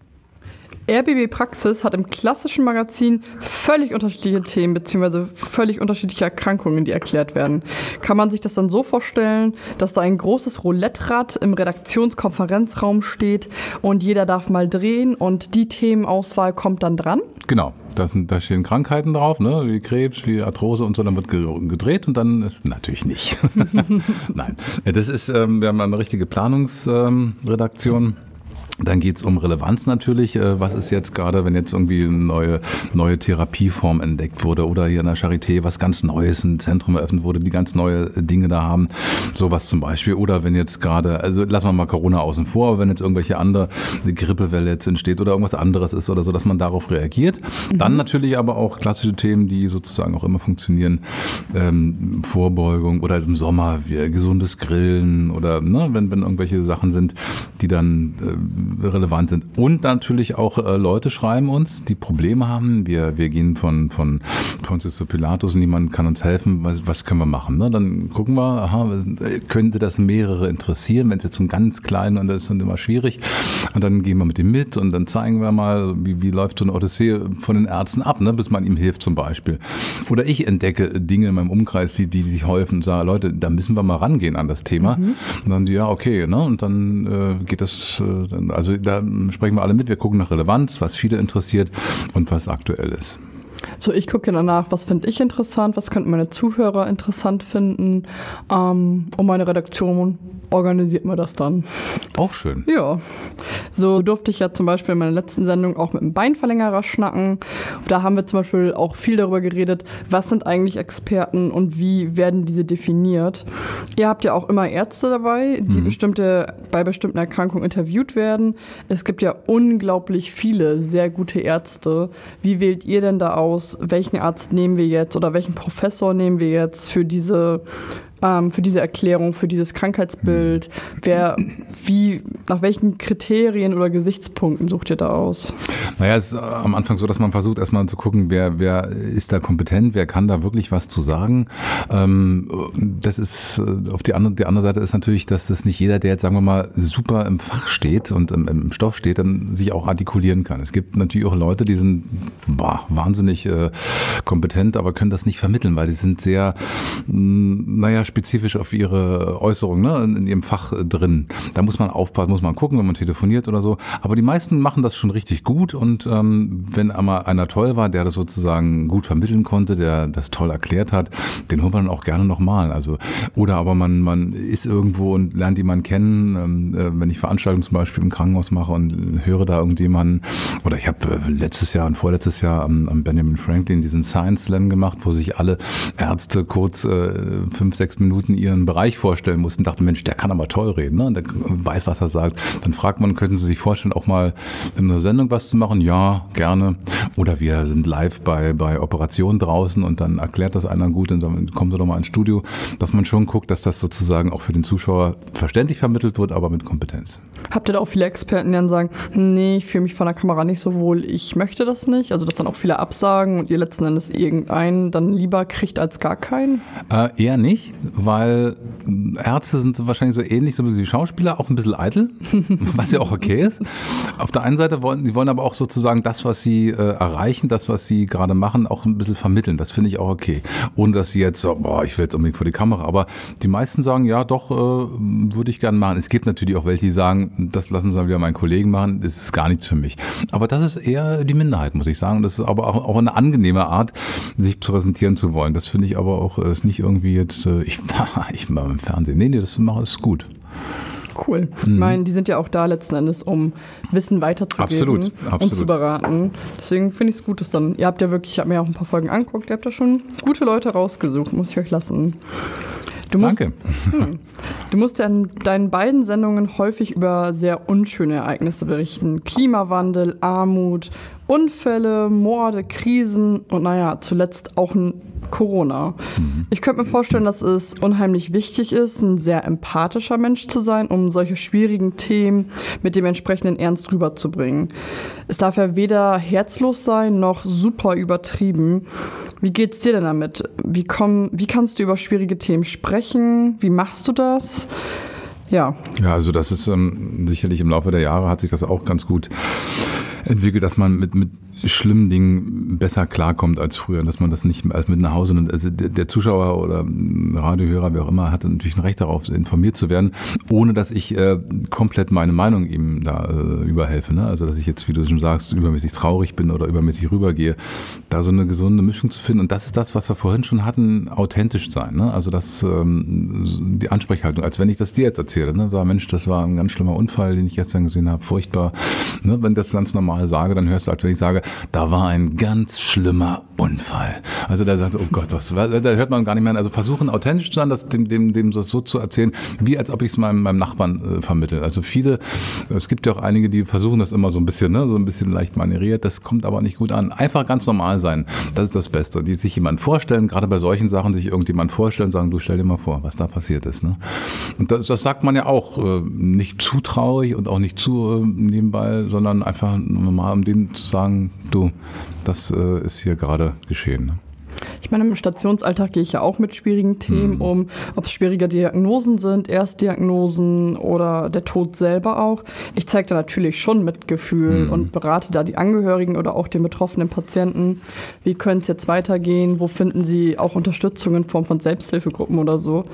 R B B Praxis hat im klassischen Magazin völlig unterschiedliche Themen bzw. völlig unterschiedliche Erkrankungen, die erklärt werden. Kann man sich das dann so vorstellen, dass da ein großes Roulette-Rad im Redaktionskonferenzraum steht und jeder darf mal drehen und die Themenauswahl kommt dann dran? Genau, da, sind, da stehen Krankheiten drauf, ne? Wie Krebs, wie Arthrose und so, dann wird gedreht und dann ist natürlich nicht. Nein, das ist, ähm, wir haben eine richtige Planungsredaktion. Ähm, Dann geht's um Relevanz natürlich. Was ist jetzt gerade, wenn jetzt irgendwie eine neue, neue Therapieform entdeckt wurde oder hier in der Charité was ganz Neues, ein Zentrum eröffnet wurde, die ganz neue Dinge da haben, sowas zum Beispiel. Oder wenn jetzt gerade, also lassen wir mal Corona außen vor, aber wenn jetzt irgendwelche andere Grippewelle jetzt entsteht oder irgendwas anderes ist oder so, dass man darauf reagiert. Mhm. Dann natürlich aber auch klassische Themen, die sozusagen auch immer funktionieren, ähm, Vorbeugung oder im Sommer wie gesundes Grillen oder ne, wenn, wenn irgendwelche Sachen sind, die dann äh, relevant sind. Und natürlich auch äh, Leute schreiben uns, die Probleme haben. Wir, wir gehen von, von Pontius zu Pilatus, niemand kann uns helfen. Was, was können wir machen? Ne? Dann gucken wir, aha, könnte das mehrere interessieren, wenn es jetzt so ein ganz kleinen und das ist dann immer schwierig. Und dann gehen wir mit dem mit und dann zeigen wir mal, wie, wie läuft so eine Odyssee von den Ärzten ab, ne? Bis man ihm hilft zum Beispiel. Oder ich entdecke Dinge in meinem Umkreis, die, die sich häufen und sage, Leute, da müssen wir mal rangehen an das Thema. Mhm. Und dann, ja, okay. Ne? Und dann äh, geht das äh, dann. Also da sprechen wir alle mit, wir gucken nach Relevanz, was viele interessiert und was aktuell ist. So, ich gucke danach, was finde ich interessant, was könnten meine Zuhörer interessant finden, ähm, und meine Redaktion organisiert mir das dann. Auch schön. Ja, so durfte ich ja zum Beispiel in meiner letzten Sendung auch mit einem Beinverlängerer schnacken. Da haben wir zum Beispiel auch viel darüber geredet, was sind eigentlich Experten und wie werden diese definiert. Ihr habt ja auch immer Ärzte dabei, die mhm. bestimmte, bei bestimmten Erkrankungen interviewt werden. Es gibt ja unglaublich viele sehr gute Ärzte. Wie wählt ihr denn da aus? Welchen Arzt nehmen wir jetzt oder welchen Professor nehmen wir jetzt für diese, ähm, für diese Erklärung, für dieses Krankheitsbild? Wer, wie, nach welchen Kriterien oder Gesichtspunkten sucht ihr da aus? Naja, es ist am Anfang so, dass man versucht, erstmal zu gucken, wer, wer ist da kompetent, wer kann da wirklich was zu sagen. Ähm, das ist, auf die andere, die andere Seite ist natürlich, dass das nicht jeder, der jetzt, sagen wir mal, super im Fach steht und im, im Stoff steht, dann sich auch artikulieren kann. Es gibt natürlich auch Leute, die sind boah, wahnsinnig äh, kompetent, aber können das nicht vermitteln, weil die sind sehr, mh, naja, spezifisch auf ihre Äußerungen, ne, in, in ihrem Fach äh, drin. Da muss man aufpassen, muss man gucken, wenn man telefoniert oder so. Aber die meisten machen das schon richtig gut. Und Und ähm, wenn einmal einer toll war, der das sozusagen gut vermitteln konnte, der das toll erklärt hat, den holt man dann auch gerne nochmal. Also, oder aber man, man ist irgendwo und lernt jemanden kennen. Ähm, äh, wenn ich Veranstaltungen zum Beispiel im Krankenhaus mache und höre da irgendjemanden, oder ich habe äh, letztes Jahr und vorletztes Jahr am, am Benjamin Franklin diesen Science Slam gemacht, wo sich alle Ärzte kurz äh, fünf, sechs Minuten ihren Bereich vorstellen mussten. Dachte, Mensch, der kann aber toll reden, ne? Und der weiß, was er sagt. Dann fragt man, könnten Sie sich vorstellen, auch mal in einer Sendung was zu machen? Ja, gerne. Oder wir sind live bei, bei Operationen draußen und dann erklärt das einer gut und dann kommen Sie doch mal ins Studio, dass man schon guckt, dass das sozusagen auch für den Zuschauer verständlich vermittelt wird, aber mit Kompetenz. Habt ihr da auch viele Experten, die dann sagen, nee, ich fühle mich vor der Kamera nicht so wohl, ich möchte das nicht? Also dass dann auch viele absagen und ihr letzten Endes irgendeinen dann lieber kriegt als gar keinen? Äh, eher nicht, weil Ärzte sind wahrscheinlich so ähnlich so wie Schauspieler, auch ein bisschen eitel, was ja auch okay ist. Auf der einen Seite wollen, die wollen aber auch so sozusagen das, was sie äh, erreichen, das, was sie gerade machen, auch ein bisschen vermitteln. Das finde ich auch okay. Ohne dass sie jetzt so, boah, ich will jetzt unbedingt vor die Kamera. Aber die meisten sagen, ja doch, äh, würde ich gerne machen. Es gibt natürlich auch welche, die sagen, das lassen sie wieder meinen Kollegen machen, das ist gar nichts für mich. Aber das ist eher die Minderheit, muss ich sagen. Und das ist aber auch, auch eine angenehme Art, sich präsentieren zu wollen. Das finde ich aber auch, ist nicht irgendwie jetzt, äh, ich ich mache im Fernsehen. Nee, nee, das mache ist gut. Cool. Ich meine, die sind ja auch da letzten Endes, um Wissen weiterzugeben, absolut, absolut. Und zu beraten. Deswegen finde ich es gut, dass dann, ihr habt ja wirklich, ich habe mir auch ein paar Folgen angeguckt, ihr habt da schon gute Leute rausgesucht, muss ich euch lassen. Du musst, Danke. Hm, du musst ja in deinen beiden Sendungen häufig über sehr unschöne Ereignisse berichten. Klimawandel, Armut, Unfälle, Morde, Krisen und naja, zuletzt auch ein Corona. Ich könnte mir vorstellen, dass es unheimlich wichtig ist, ein sehr empathischer Mensch zu sein, um solche schwierigen Themen mit dem entsprechenden Ernst rüberzubringen. Es darf ja weder herzlos sein, noch super übertrieben. Wie geht's dir denn damit? Wie, komm, wie kannst du über schwierige Themen sprechen? Wie machst du das? Ja. Ja, also das ist ähm, sicherlich im Laufe der Jahre hat sich das auch ganz gut entwickelt, dass man mit, mit schlimmen Dingen besser klarkommt als früher, dass man das nicht als mit nach Hause nimmt. Also der Zuschauer oder Radiohörer, wer auch immer, hat natürlich ein Recht darauf, informiert zu werden, ohne dass ich äh, komplett meine Meinung ihm da äh, überhelfe. Ne? Also dass ich jetzt, wie du schon sagst, übermäßig traurig bin oder übermäßig rübergehe. Da so eine gesunde Mischung zu finden, und das ist das, was wir vorhin schon hatten, authentisch sein. Ne? Also das, ähm, die Ansprechhaltung, als wenn ich das dir jetzt erzähle. Ne? Da, Mensch, das war ein ganz schlimmer Unfall, den ich gestern gesehen habe, furchtbar. Ne? Wenn ich das ganz normal sage, dann hörst du, als wenn ich sage, da war ein ganz schlimmer Unfall. Also da sagt, oh Gott, was, da hört man gar nicht mehr an. Also versuchen authentisch zu sein, das dem, dem, dem so zu erzählen, wie als ob ich es meinem, meinem Nachbarn äh, vermittle. Also viele, es gibt ja auch einige, die versuchen das immer so ein bisschen, ne, so ein bisschen leicht manieriert, das kommt aber nicht gut an. Einfach ganz normal sein, das ist das Beste. Die sich jemand vorstellen, gerade bei solchen Sachen, sich irgendjemand vorstellen, sagen, du stell dir mal vor, was da passiert ist. Ne? Und das, das sagt man ja auch, äh, nicht zu traurig und auch nicht zu äh, nebenbei, sondern einfach normal, um denen zu sagen, du, das äh, ist hier gerade geschehen. Ne? Ich meine, im Stationsalltag gehe ich ja auch mit schwierigen Themen mhm. um, ob es schwierige Diagnosen sind, Erstdiagnosen oder der Tod selber auch. Ich zeige da natürlich schon Mitgefühl mhm. und berate da die Angehörigen oder auch den betroffenen Patienten, wie könnte es jetzt weitergehen, wo finden sie auch Unterstützung in Form von Selbsthilfegruppen oder so.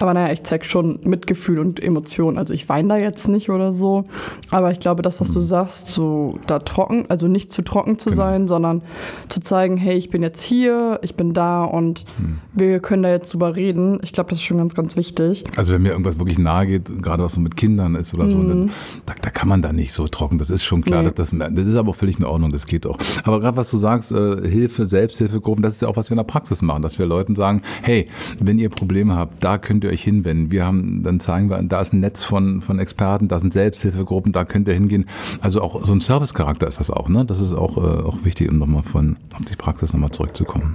Aber naja, ich zeige schon Mitgefühl und Emotionen. Also ich weine da jetzt nicht oder so. Aber ich glaube, das, was du sagst, so da trocken, also nicht zu trocken zu genau. sein, sondern zu zeigen, hey, ich bin jetzt hier, ich bin da und hm. wir können da jetzt drüber reden. Ich glaube, das ist schon ganz, ganz wichtig. Also wenn mir irgendwas wirklich nahe geht, gerade was so mit Kindern ist oder so, hm. dann, da, da kann man da nicht so trocken. Das ist schon klar. Nee. Dass das, das ist aber auch völlig in Ordnung, das geht auch. Aber gerade was du sagst, äh, Hilfe, Selbsthilfegruppen, das ist ja auch, was wir in der Praxis machen, dass wir Leuten sagen, hey, wenn ihr Probleme habt, da könnt ihr euch hinwenden. Wir haben, dann zeigen wir, da ist ein Netz von, von Experten, da sind Selbsthilfegruppen, da könnt ihr hingehen. Also auch so ein Servicecharakter ist das auch, ne? Das ist auch, äh, auch wichtig, um nochmal von auf die Praxis nochmal zurückzukommen.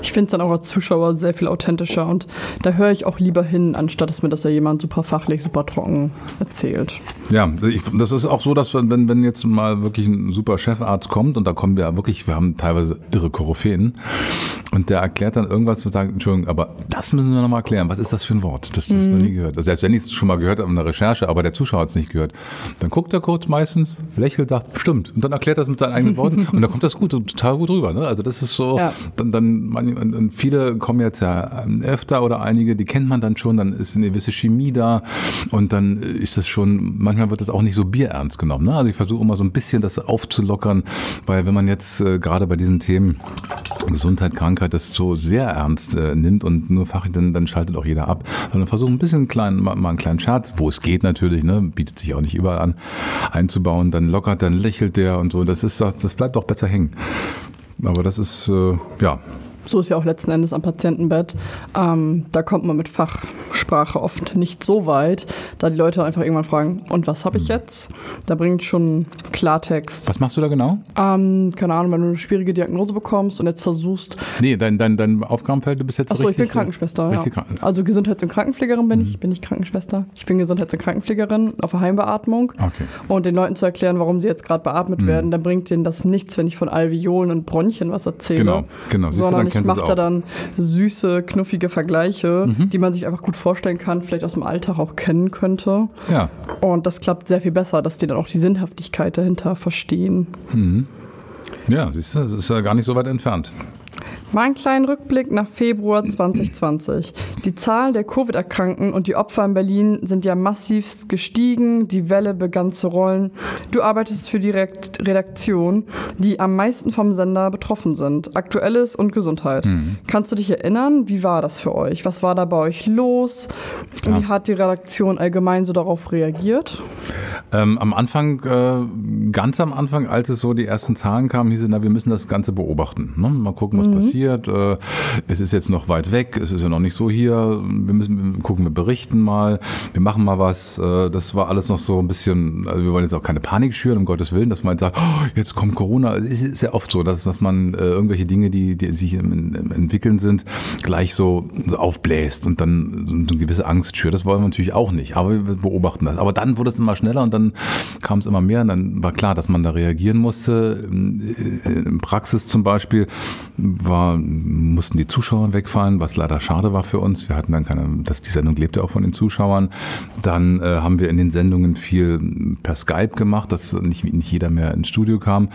Ich finde es dann auch als Zuschauer sehr viel authentischer und da höre ich auch lieber hin, anstatt dass mir das ja jemand super fachlich, super trocken erzählt. Ja, ich, das ist auch so, dass wenn, wenn jetzt mal wirklich ein super Chefarzt kommt und da kommen wir wirklich, wir haben teilweise irre Koryphäen und der erklärt dann irgendwas und sagt, Entschuldigung, aber das müssen wir nochmal erklären. Was ist das für ein Wort? Das, das mhm. noch nie gehört. Also selbst wenn ich es schon mal gehört habe in der Recherche, aber der Zuschauer hat es nicht gehört. Dann guckt er kurz meistens, lächelt, sagt, stimmt. Und dann erklärt er es mit seinen eigenen Worten und dann kommt das gut, total gut rüber. Ne? Also das ist so, ja. dann, dann und viele kommen jetzt ja öfter oder einige, die kennt man dann schon, dann ist eine gewisse Chemie da und dann ist das schon, manchmal wird das auch nicht so bierernst genommen. Ne? Also ich versuche immer so ein bisschen das aufzulockern, weil wenn man jetzt äh, gerade bei diesen Themen Gesundheit, Krankheit, das so sehr ernst äh, nimmt und nur Fach, dann, dann schaltet auch jeder ab, sondern versuchen ein bisschen klein, mal, mal einen kleinen Scherz, wo es geht natürlich, ne? Bietet sich auch nicht überall an, einzubauen, dann lockert, dann lächelt der und so, das ist, das bleibt auch besser hängen. Aber das ist, äh, ja, so ist ja auch letzten Endes am Patientenbett. Ähm, da kommt man mit Fachsprache oft nicht so weit, da die Leute einfach irgendwann fragen, und was habe ich jetzt? Da bringt schon Klartext. Was machst du da genau? Ähm, keine Ahnung, wenn du eine schwierige Diagnose bekommst und jetzt versuchst... Nee, dein, dein, dein Aufgabenfeld, du bist jetzt Achso, richtig... Achso, ich bin Krankenschwester, ja. Kranken- also Gesundheits- und Krankenpflegerin bin mhm. ich, bin ich Krankenschwester. Ich bin Gesundheits- und Krankenpflegerin auf der Heimbeatmung. Okay. Und den Leuten zu erklären, warum sie jetzt gerade beatmet mhm. werden, dann bringt denen das nichts, wenn ich von Alveolen und Bronchien was erzähle. Genau, genau. Siehst sondern du dann ich mache da dann süße, knuffige Vergleiche, mhm. die man sich einfach gut vorstellen kann, vielleicht aus dem Alltag auch kennen könnte. Ja. Und das klappt sehr viel besser, dass die dann auch die Sinnhaftigkeit dahinter verstehen. Mhm. Ja, siehst du, das ist ja gar nicht so weit entfernt. Mal einen kleinen Rückblick nach Februar zwanzig zwanzig. Die Zahl der Covid-Erkrankten und die Opfer in Berlin sind ja massivst gestiegen. Die Welle begann zu rollen. Du arbeitest für die Redaktion, die am meisten vom Sender betroffen sind. Aktuelles und Gesundheit. Mhm. Kannst du dich erinnern, wie war das für euch? Was war da bei euch los? Ja. Wie hat die Redaktion allgemein so darauf reagiert? Ähm, am Anfang, äh, ganz am Anfang, als es so die ersten Zahlen kamen, hieß es, na, wir müssen das Ganze beobachten. Ne? Mal gucken, was mhm. passiert. Äh, es ist jetzt noch weit weg, es ist ja noch nicht so hier. Wir müssen wir gucken, wir berichten mal, wir machen mal was. Äh, das war alles noch so ein bisschen, also wir wollen jetzt auch keine Panik schüren, um Gottes Willen, dass man jetzt sagt, oh, jetzt kommt Corona. Es ist ja oft so, dass, dass man äh, irgendwelche Dinge, die, die sich im, im entwickeln sind, gleich so, so aufbläst und dann so eine gewisse Angst schürt. Das wollen wir natürlich auch nicht, aber wir beobachten das. Aber dann wurde es immer schneller und dann dann kam es immer mehr und dann war klar, dass man da reagieren musste. In Praxis zum Beispiel war, mussten die Zuschauer wegfallen, was leider schade war für uns. Wir hatten dann keine, dass die Sendung lebte auch von den Zuschauern. Dann äh, haben wir in den Sendungen viel per Skype gemacht, dass nicht, nicht jeder mehr ins Studio kam.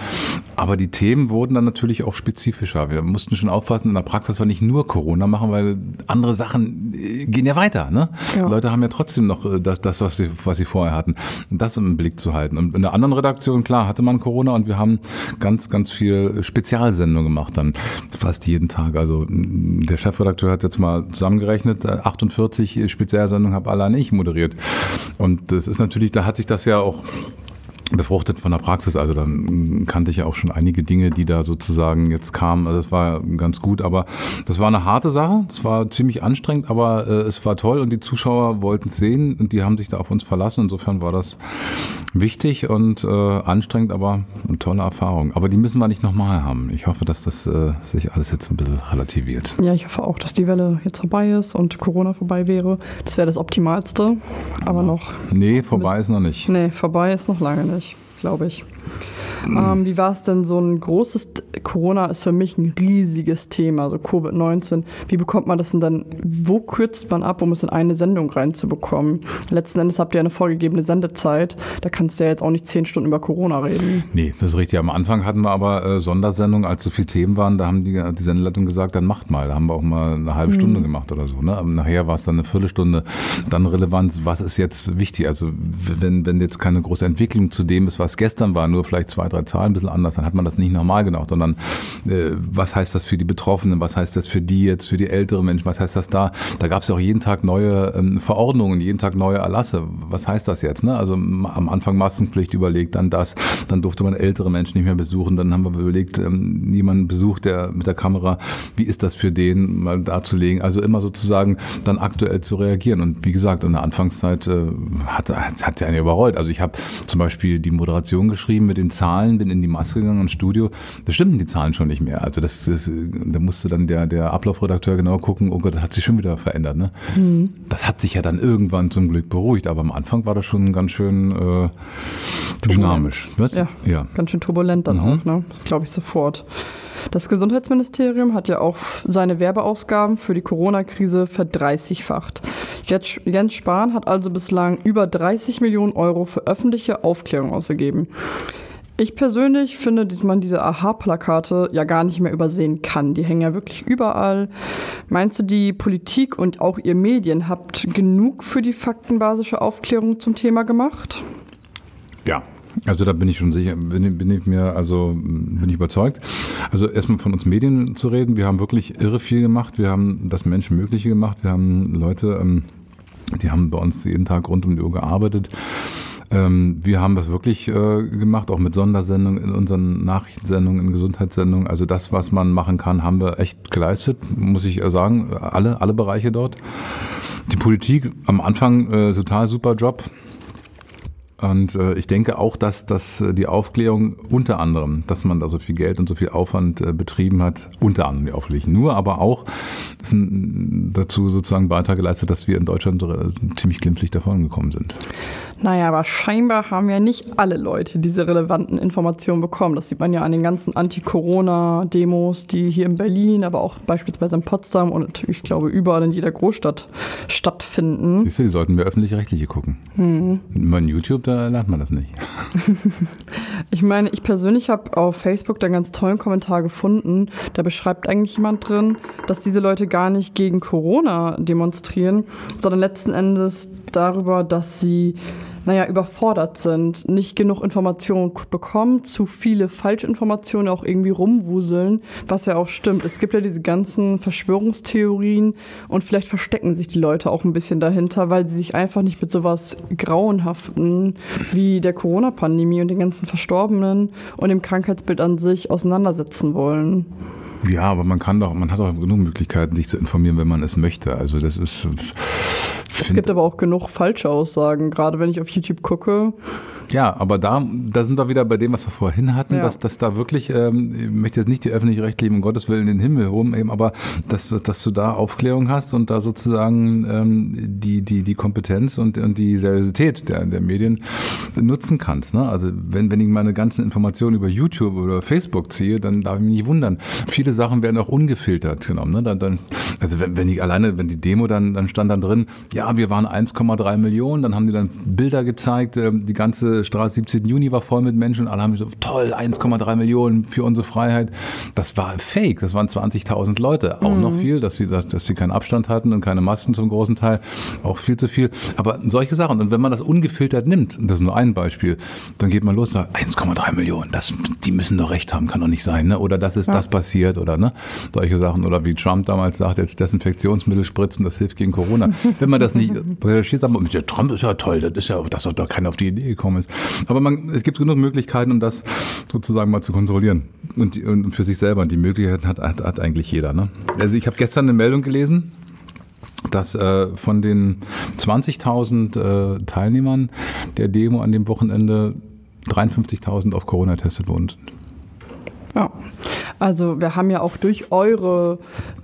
Aber die Themen wurden dann natürlich auch spezifischer. Wir mussten schon aufpassen in der Praxis, dass wir nicht nur Corona machen, weil andere Sachen gehen ja weiter. Ne? Ja. Leute haben ja trotzdem noch das, das was, sie, was sie vorher hatten, das im Blick zu halten. Und in der anderen Redaktion, klar, hatte man Corona und wir haben ganz, ganz viel Spezialsendung gemacht dann fast jeden Tag. Also der Chefredakteur hat jetzt mal zusammengerechnet, achtundvierzig Spezialsendungen habe allein ich moderiert. Und das ist natürlich, da hat sich das ja auch befruchtet von der Praxis, also dann kannte ich ja auch schon einige Dinge, die da sozusagen jetzt kamen, also das war ganz gut, aber das war eine harte Sache, das war ziemlich anstrengend, aber äh, es war toll und die Zuschauer wollten es sehen und die haben sich da auf uns verlassen, insofern war das wichtig und äh, anstrengend, aber eine tolle Erfahrung, aber die müssen wir nicht nochmal haben, ich hoffe, dass das äh, sich alles jetzt ein bisschen relativiert. Ja, ich hoffe auch, dass die Welle jetzt vorbei ist und Corona vorbei wäre, das wäre das Optimalste, aber ja. noch... Nee, vorbei ist noch nicht. Nee, vorbei ist noch lange nicht. Glaube ich. Ähm, wie war es denn so ein großes, Corona ist für mich ein riesiges Thema, also Covid neunzehn, wie bekommt man das denn dann, wo kürzt man ab, um es in eine Sendung reinzubekommen? Letzten Endes habt ihr eine vorgegebene Sendezeit, da kannst du ja jetzt auch nicht zehn Stunden über Corona reden. Nee, das ist richtig, am Anfang hatten wir aber äh, Sondersendungen, als so viele Themen waren, da haben die, die Sendeleitung gesagt, dann macht mal, da haben wir auch mal eine halbe mhm. Stunde gemacht oder so, ne? Aber nachher war es dann eine Viertelstunde, dann Relevanz, was ist jetzt wichtig, also wenn, wenn jetzt keine große Entwicklung zu dem ist, was gestern war, nur vielleicht zwei, drei Zahlen ein bisschen anders, dann hat man das nicht normal gemacht, sondern äh, was heißt das für die Betroffenen, was heißt das für die jetzt, für die älteren Menschen, was heißt das da? Da gab es ja auch jeden Tag neue ähm, Verordnungen, jeden Tag neue Erlasse, was heißt das jetzt? Ne? Also m- am Anfang Maskenpflicht überlegt, dann das, dann durfte man ältere Menschen nicht mehr besuchen, dann haben wir überlegt, ähm, jemanden besucht, der mit der Kamera, wie ist das für den, mal darzulegen, also immer sozusagen dann aktuell zu reagieren und wie gesagt, in der Anfangszeit äh, hat es ja einen überrollt, also ich habe zum Beispiel die Moderation geschrieben mit den Zahlen, bin in die Maske gegangen ins Studio, da stimmten die Zahlen schon nicht mehr. Also das, das da musste dann der, der Ablaufredakteur genau gucken, oh Gott, das hat sich schon wieder verändert. Ne? Mhm. Das hat sich ja dann irgendwann zum Glück beruhigt, aber am Anfang war das schon ganz schön äh, dynamisch. Was? Ja, ja, ganz schön turbulent dann mhm. auch, ne? Das glaube ich sofort. Das Gesundheitsministerium hat ja auch seine Werbeausgaben für die Corona-Krise verdreißigfacht. Jens Spahn hat also bislang über dreißig Millionen Euro für öffentliche Aufklärung ausgegeben. Ich persönlich finde, dass man diese Aha-Plakate ja gar nicht mehr übersehen kann. Die hängen ja wirklich überall. Meinst du, die Politik und auch ihr Medien habt genug für die faktenbasische Aufklärung zum Thema gemacht? Ja. Also da bin ich schon sicher, bin, bin ich mir, also bin ich überzeugt. Also erstmal von uns Medien zu reden, wir haben wirklich irre viel gemacht, wir haben das Menschenmögliche gemacht, wir haben Leute, die haben bei uns jeden Tag rund um die Uhr gearbeitet. Wir haben das wirklich äh, gemacht, auch mit Sondersendungen in unseren Nachrichtensendungen, in Gesundheitssendungen. Also das, was man machen kann, haben wir echt geleistet, muss ich sagen, alle, alle Bereiche dort. Die Politik am Anfang äh, total super Job. Und äh, ich denke auch, dass, dass die Aufklärung unter anderem, dass man da so viel Geld und so viel Aufwand äh, betrieben hat, unter anderem die Aufklärung, nur aber auch ist ein, dazu sozusagen Beitrag geleistet, dass wir in Deutschland ziemlich glimpflich davon gekommen sind. Naja, aber scheinbar haben ja nicht alle Leute diese relevanten Informationen bekommen. Das sieht man ja an den ganzen Anti-Corona-Demos, die hier in Berlin, aber auch beispielsweise in Potsdam und ich glaube überall in jeder Großstadt stattfinden. Siehst du, die sollten wir öffentlich-rechtliche gucken. Hm. Mein YouTube, da lernt man das nicht. Ich meine, ich persönlich habe auf Facebook da einen ganz tollen Kommentar gefunden. Da beschreibt eigentlich jemand drin, dass diese Leute gar nicht gegen Corona demonstrieren, sondern letzten Endes darüber, dass sie naja, überfordert sind, nicht genug Informationen bekommen, zu viele Falschinformationen auch irgendwie rumwuseln, was ja auch stimmt. Es gibt ja diese ganzen Verschwörungstheorien und vielleicht verstecken sich die Leute auch ein bisschen dahinter, weil sie sich einfach nicht mit sowas Grauenhaften wie der Corona-Pandemie und den ganzen Verstorbenen und dem Krankheitsbild an sich auseinandersetzen wollen. Ja, aber man kann doch, man hat auch genug Möglichkeiten, sich zu informieren, wenn man es möchte. Also das ist... Es gibt aber auch genug falsche Aussagen, gerade wenn ich auf YouTube gucke. Ja, aber da, da sind wir wieder bei dem, was wir vorhin hatten, ja. dass, dass da wirklich, ähm, ich möchte jetzt nicht die öffentlich-rechtlichen, um Gottes Willen, in den Himmel hoben, eben, aber dass, dass du da Aufklärung hast und da sozusagen ähm, die, die, die Kompetenz und, und die Seriosität der, der Medien nutzen kannst. Ne? Also wenn, wenn ich meine ganzen Informationen über YouTube oder Facebook ziehe, dann darf ich mich nicht wundern. Viele Sachen werden auch ungefiltert genommen. Ne? Dann, dann, also wenn, wenn ich alleine, wenn die Demo dann, dann stand dann drin, ja, wir waren eins Komma drei Millionen, dann haben die dann Bilder gezeigt, äh, die ganze Straße siebzehnten Juni war voll mit Menschen und alle haben gesagt, toll, eins Komma drei Millionen für unsere Freiheit. Das war fake, das waren zwanzigtausend Leute, auch mhm. noch viel, dass sie, dass, dass sie keinen Abstand hatten und keine Masken zum großen Teil, auch viel zu viel, aber solche Sachen. Und wenn man das ungefiltert nimmt, das ist nur ein Beispiel, dann geht man los und sagt, eins Komma drei Millionen, das, die müssen doch recht haben, kann doch nicht sein, ne? Oder das ist ja. das passiert oder ne? solche Sachen. Oder wie Trump damals sagt, jetzt Desinfektionsmittel spritzen, das hilft gegen Corona. Wenn man das nicht recherchiert, sagt man, der Trump ist ja toll, das ist ja, dass doch da keiner auf die Idee gekommen ist. Aber man, es gibt genug Möglichkeiten, um das sozusagen mal zu kontrollieren und, die, und für sich selber. Und die Möglichkeiten hat, hat, hat eigentlich jeder. Ne? Also ich habe gestern eine Meldung gelesen, dass äh, von den zwanzigtausend äh, Teilnehmern der Demo an dem Wochenende dreiundfünfzigtausend auf Corona getestet wurden. Ja, also wir haben ja auch durch eure,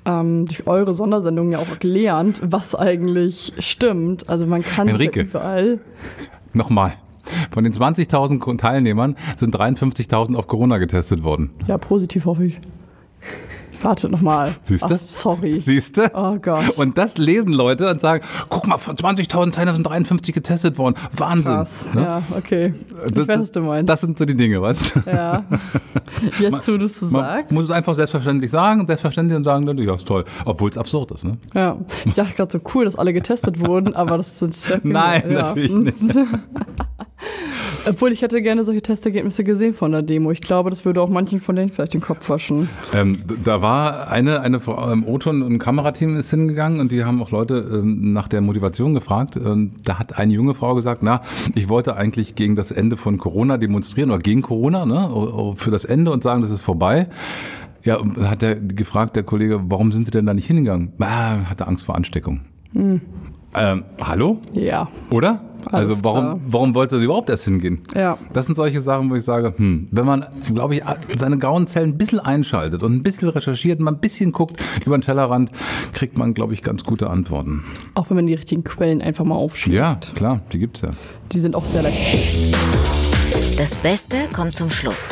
ähm, durch eure Sondersendungen ja auch gelernt, was eigentlich stimmt. Also man kann Henrike, ja überall... Nochmal. Von den zwanzigtausend Teilnehmern sind dreiundfünfzigtausend auf Corona getestet worden. Ja, positiv hoffe ich. Warte nochmal. Siehst du? Sorry. Siehst du? Oh Gott. Und das lesen Leute und sagen, guck mal, von zwanzigtausend Teilnehmern sind dreiundfünfzig getestet worden. Wahnsinn. Krass. Ne? Ja, okay. Ich das, weiß, was du meinst. Das sind so die Dinge, weißt du? Ja. Jetzt, wo du es sagst. Muss es einfach selbstverständlich sagen, selbstverständlich und sagen, ja, ist toll. Obwohl es absurd ist, ne? Ja. Ich dachte gerade so, cool, dass alle getestet wurden, aber das sind sehr viele. Nein, ja. natürlich nicht. Obwohl, ich hätte gerne solche Testergebnisse gesehen von der Demo. Ich glaube, das würde auch manchen von denen vielleicht den Kopf waschen. Ähm, da war eine, eine Frau im O-Ton und ein Kamerateam ist hingegangen und die haben auch Leute ähm, nach der Motivation gefragt. Ähm, da hat eine junge Frau gesagt, na, ich wollte eigentlich gegen das Ende von Corona demonstrieren oder gegen Corona, ne, für das Ende und sagen, das ist vorbei. Ja, und hat der gefragt, der Kollege, warum sind Sie denn da nicht hingegangen? Ah, hatte Angst vor Ansteckung. Hm. Ähm, hallo? Ja. Oder? Alles also warum, warum wollte sie überhaupt erst hingehen? Ja. Das sind solche Sachen, wo ich sage, hm, wenn man, glaube ich, seine grauen Zellen ein bisschen einschaltet und ein bisschen recherchiert, mal ein bisschen guckt über den Tellerrand, kriegt man, glaube ich, ganz gute Antworten. Auch wenn man die richtigen Quellen einfach mal aufschlägt. Ja, klar, die gibt's ja. Die sind auch sehr leicht. Das Beste kommt zum Schluss.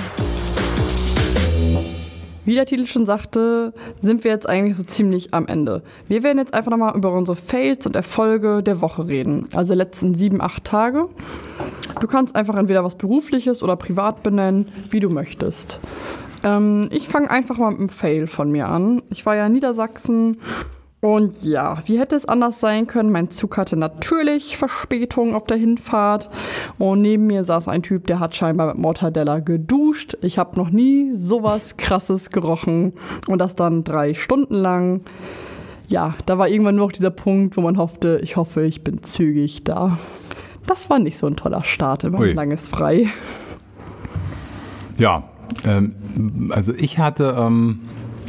Wie der Titel schon sagte, sind wir jetzt eigentlich so ziemlich am Ende. Wir werden jetzt einfach nochmal über unsere Fails und Erfolge der Woche reden, also die letzten sieben, acht Tage. Du kannst einfach entweder was Berufliches oder privat benennen, wie du möchtest. Ähm, ich fange einfach mal mit einem Fail von mir an. Ich war ja in Niedersachsen und ja, wie hätte es anders sein können? Mein Zug hatte natürlich Verspätung auf der Hinfahrt und neben mir saß ein Typ, der hat scheinbar mit Mortadella geduscht. Ich habe noch nie sowas Krasses gerochen und das dann drei Stunden lang. Ja, da war irgendwann nur noch dieser Punkt, wo man hoffte, ich hoffe, ich bin zügig da. Das war nicht so ein toller Start in mein langes Frei. Ja, ähm, also ich hatte... Ähm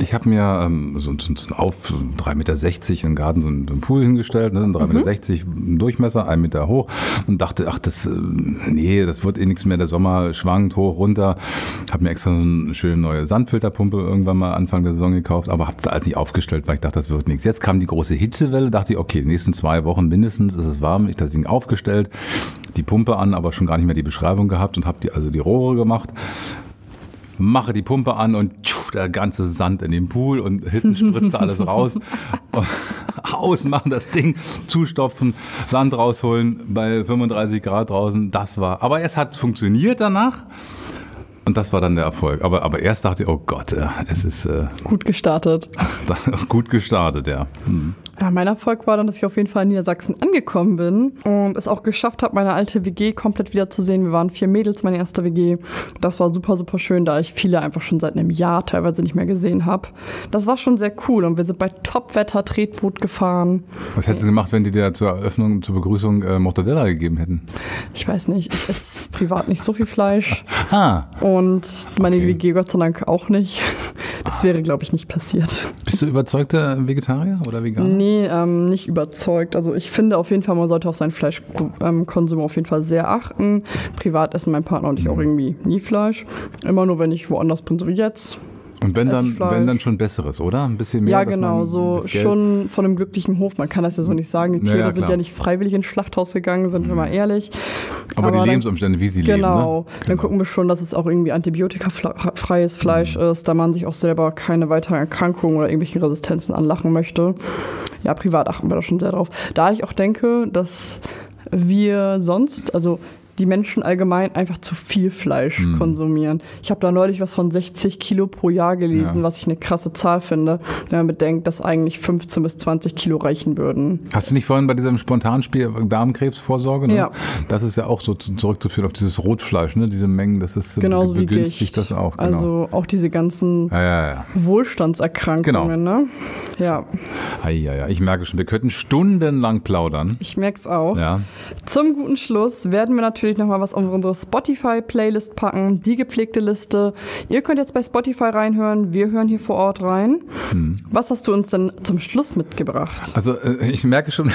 Ich habe mir ähm, so, so, so auf so drei Meter sechzig im Garten so einen, so einen Pool hingestellt, ne, drei Meter sechzig mhm. Durchmesser, ein Meter hoch und dachte, ach, das, äh, nee, das wird eh nichts mehr, der Sommer schwankt hoch, runter. Habe mir extra so eine schöne neue Sandfilterpumpe irgendwann mal Anfang der Saison gekauft, aber habe das alles nicht aufgestellt, weil ich dachte, das wird nichts. Jetzt kam die große Hitzewelle, dachte ich, okay, die nächsten zwei Wochen mindestens ist es warm, ich das Ding aufgestellt, die Pumpe an, aber schon gar nicht mehr die Beschreibung gehabt und habe die, also die Rohre gemacht. Mache die Pumpe an und tschuh, der ganze Sand in den Pool und hinten spritzt alles raus. Ausmachen das Ding, zustopfen, Sand rausholen bei fünfunddreißig Grad draußen. Das war, aber es hat funktioniert danach. Und das war dann der Erfolg. Aber, aber erst dachte ich, oh Gott, es ist... Äh, gut gestartet. Gut gestartet, ja. Hm. Ja. Mein Erfolg war dann, dass ich auf jeden Fall in Niedersachsen angekommen bin und es auch geschafft habe, meine alte W G komplett wiederzusehen. Wir waren vier Mädels, meine erste W G. Das war super, super schön, da ich viele einfach schon seit einem Jahr teilweise nicht mehr gesehen habe. Das war schon sehr cool und wir sind bei Topwetter Tretboot gefahren. Was hättest du gemacht, wenn die dir zur Eröffnung, zur Begrüßung äh, Mortadella gegeben hätten? Ich weiß nicht, ich esse privat nicht so viel Fleisch. Ah. Und meine okay. W G Gott sei Dank auch nicht. Das wäre, glaube ich, nicht passiert. Bist du überzeugter Vegetarier oder Veganer? Nee, ähm, nicht überzeugt. Also ich finde auf jeden Fall, man sollte auf seinen Fleischkonsum ähm, auf jeden Fall sehr achten. Privat essen mein Partner und ich auch irgendwie nie Fleisch. Immer nur, wenn ich woanders bin, so wie jetzt. Und wenn dann, wenn dann schon Besseres, oder? Ein bisschen mehr. Ja, genau, so schon von einem glücklichen Hof. Man kann das ja so nicht sagen. Die Tiere ja, ja, sind ja nicht freiwillig ins Schlachthaus gegangen, sind mhm. wir mal ehrlich. Aber, Aber die Lebensumstände, wie sie genau, leben. Ne? Genau, dann gucken wir schon, dass es auch irgendwie antibiotikafreies Fleisch mhm. ist, da man sich auch selber keine weiteren Erkrankungen oder irgendwelche Resistenzen anlachen möchte. Ja, privat achten wir da schon sehr drauf. Da ich auch denke, dass wir sonst, also die Menschen allgemein einfach zu viel Fleisch hm. konsumieren. Ich habe da neulich was von sechzig Kilo pro Jahr gelesen, ja. was ich eine krasse Zahl finde, wenn man bedenkt, dass eigentlich fünfzehn bis zwanzig Kilo reichen würden. Hast du nicht vorhin bei diesem Spontanspiel Darmkrebsvorsorge? Ne? Ja. Das ist ja auch so zurückzuführen auf dieses Rotfleisch, ne? Diese Mengen, das ist genauso begünstigt das auch. Genau. Also auch diese ganzen ja, ja, ja. Wohlstandserkrankungen. Genau. Ne? Ja. Ja, ja. Ich merke schon, wir könnten stundenlang plaudern. Ich merke es auch. Ja. Zum guten Schluss werden wir natürlich nochmal was auf unsere Spotify-Playlist packen, die gepflegte Liste. Ihr könnt jetzt bei Spotify reinhören, wir hören hier vor Ort rein. Hm. Was hast du uns denn zum Schluss mitgebracht? Also ich merke schon,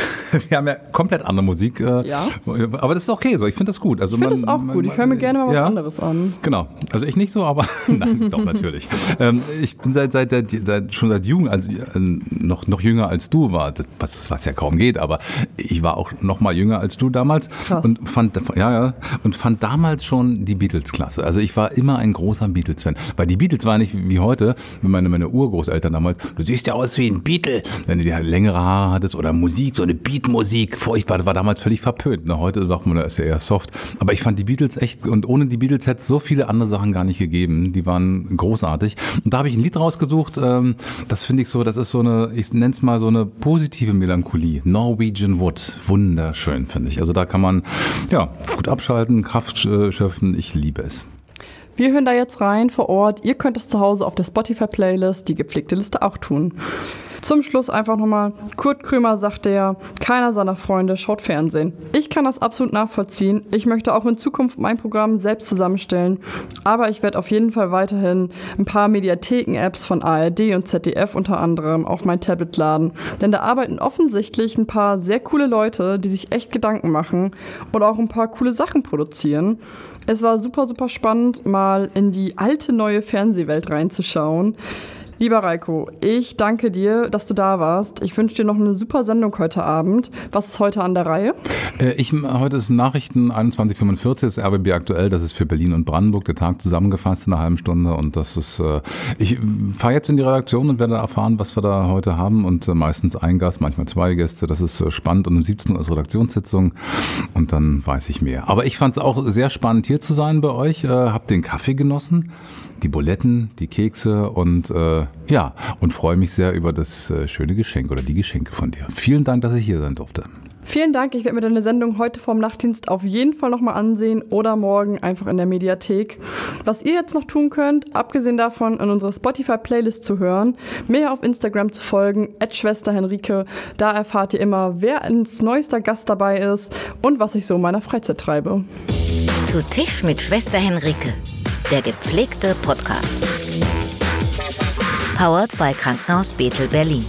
wir haben ja komplett andere Musik. Ja. Aber das ist okay so, ich finde das gut. Also ich finde das auch man, gut, ich höre mir gerne mal ja, was anderes an. Genau, also ich nicht so, aber nein, doch natürlich. ähm, ich bin seit, seit, der, seit schon seit Jugend, also noch, noch jünger als du war, das, was, was ja kaum geht, aber ich war auch noch mal jünger als du damals. Krass. Und fand, ja, ja, und fand damals schon die Beatles klasse. Also ich war immer ein großer Beatles-Fan. Weil die Beatles waren nicht wie heute, wie meine, meine Urgroßeltern damals, du siehst ja aus wie ein Beatle, wenn du die längere Haare hattest oder Musik, so eine Beatmusik. Furchtbar, das war damals völlig verpönt. Na, heute sagt man, das ist ja eher soft. Aber ich fand die Beatles echt, und ohne die Beatles hätte es so viele andere Sachen gar nicht gegeben. Die waren großartig. Und da habe ich ein Lied rausgesucht, das finde ich so, das ist so eine, ich nenne es mal so eine positive Melancholie. Norwegian Wood. Wunderschön, finde ich. Also da kann man, ja, gut abschalten, Kraft schöpfen, ich liebe es. Wir hören da jetzt rein vor Ort. Ihr könnt es zu Hause auf der Spotify-Playlist, die gepflegte Liste, auch tun. Zum Schluss einfach nochmal, Kurt Krömer sagte ja, keiner seiner Freunde schaut Fernsehen. Ich kann das absolut nachvollziehen. Ich möchte auch in Zukunft mein Programm selbst zusammenstellen. Aber ich werde auf jeden Fall weiterhin ein paar Mediatheken-Apps von A R D und Z D F unter anderem auf mein Tablet laden. Denn da arbeiten offensichtlich ein paar sehr coole Leute, die sich echt Gedanken machen und auch ein paar coole Sachen produzieren. Es war super, super spannend, mal in die alte, neue Fernsehwelt reinzuschauen. Lieber Reiko, ich danke dir, dass du da warst. Ich wünsche dir noch eine super Sendung heute Abend. Was ist heute an der Reihe? Äh, ich, heute ist Nachrichten einundzwanzig Uhr fünfundvierzig, das R B B Aktuell. Das ist für Berlin und Brandenburg der Tag zusammengefasst in einer halben Stunde. Und das ist, äh, ich fahre jetzt in die Redaktion und werde erfahren, was wir da heute haben. Und äh, meistens ein Gast, manchmal zwei Gäste. Das ist äh, spannend. Und um siebzehn Uhr ist Redaktionssitzung. Und dann weiß ich mehr. Aber ich fand es auch sehr spannend, hier zu sein bei euch. Äh, hab den Kaffee genossen. Die Buletten, die Kekse und äh, ja, und freue mich sehr über das äh, schöne Geschenk oder die Geschenke von dir. Vielen Dank, dass ich hier sein durfte. Vielen Dank. Ich werde mir deine Sendung heute vorm Nachtdienst auf jeden Fall nochmal ansehen oder morgen einfach in der Mediathek. Was ihr jetzt noch tun könnt, abgesehen davon, in unsere Spotify-Playlist zu hören, mir auf Instagram zu folgen, at Schwester Henrike. Da erfahrt ihr immer, wer als neuester Gast dabei ist und was ich so in meiner Freizeit treibe. Zu Tisch mit Schwester Henrike. Der gepflegte Podcast. Powered by Krankenhaus Bethel Berlin.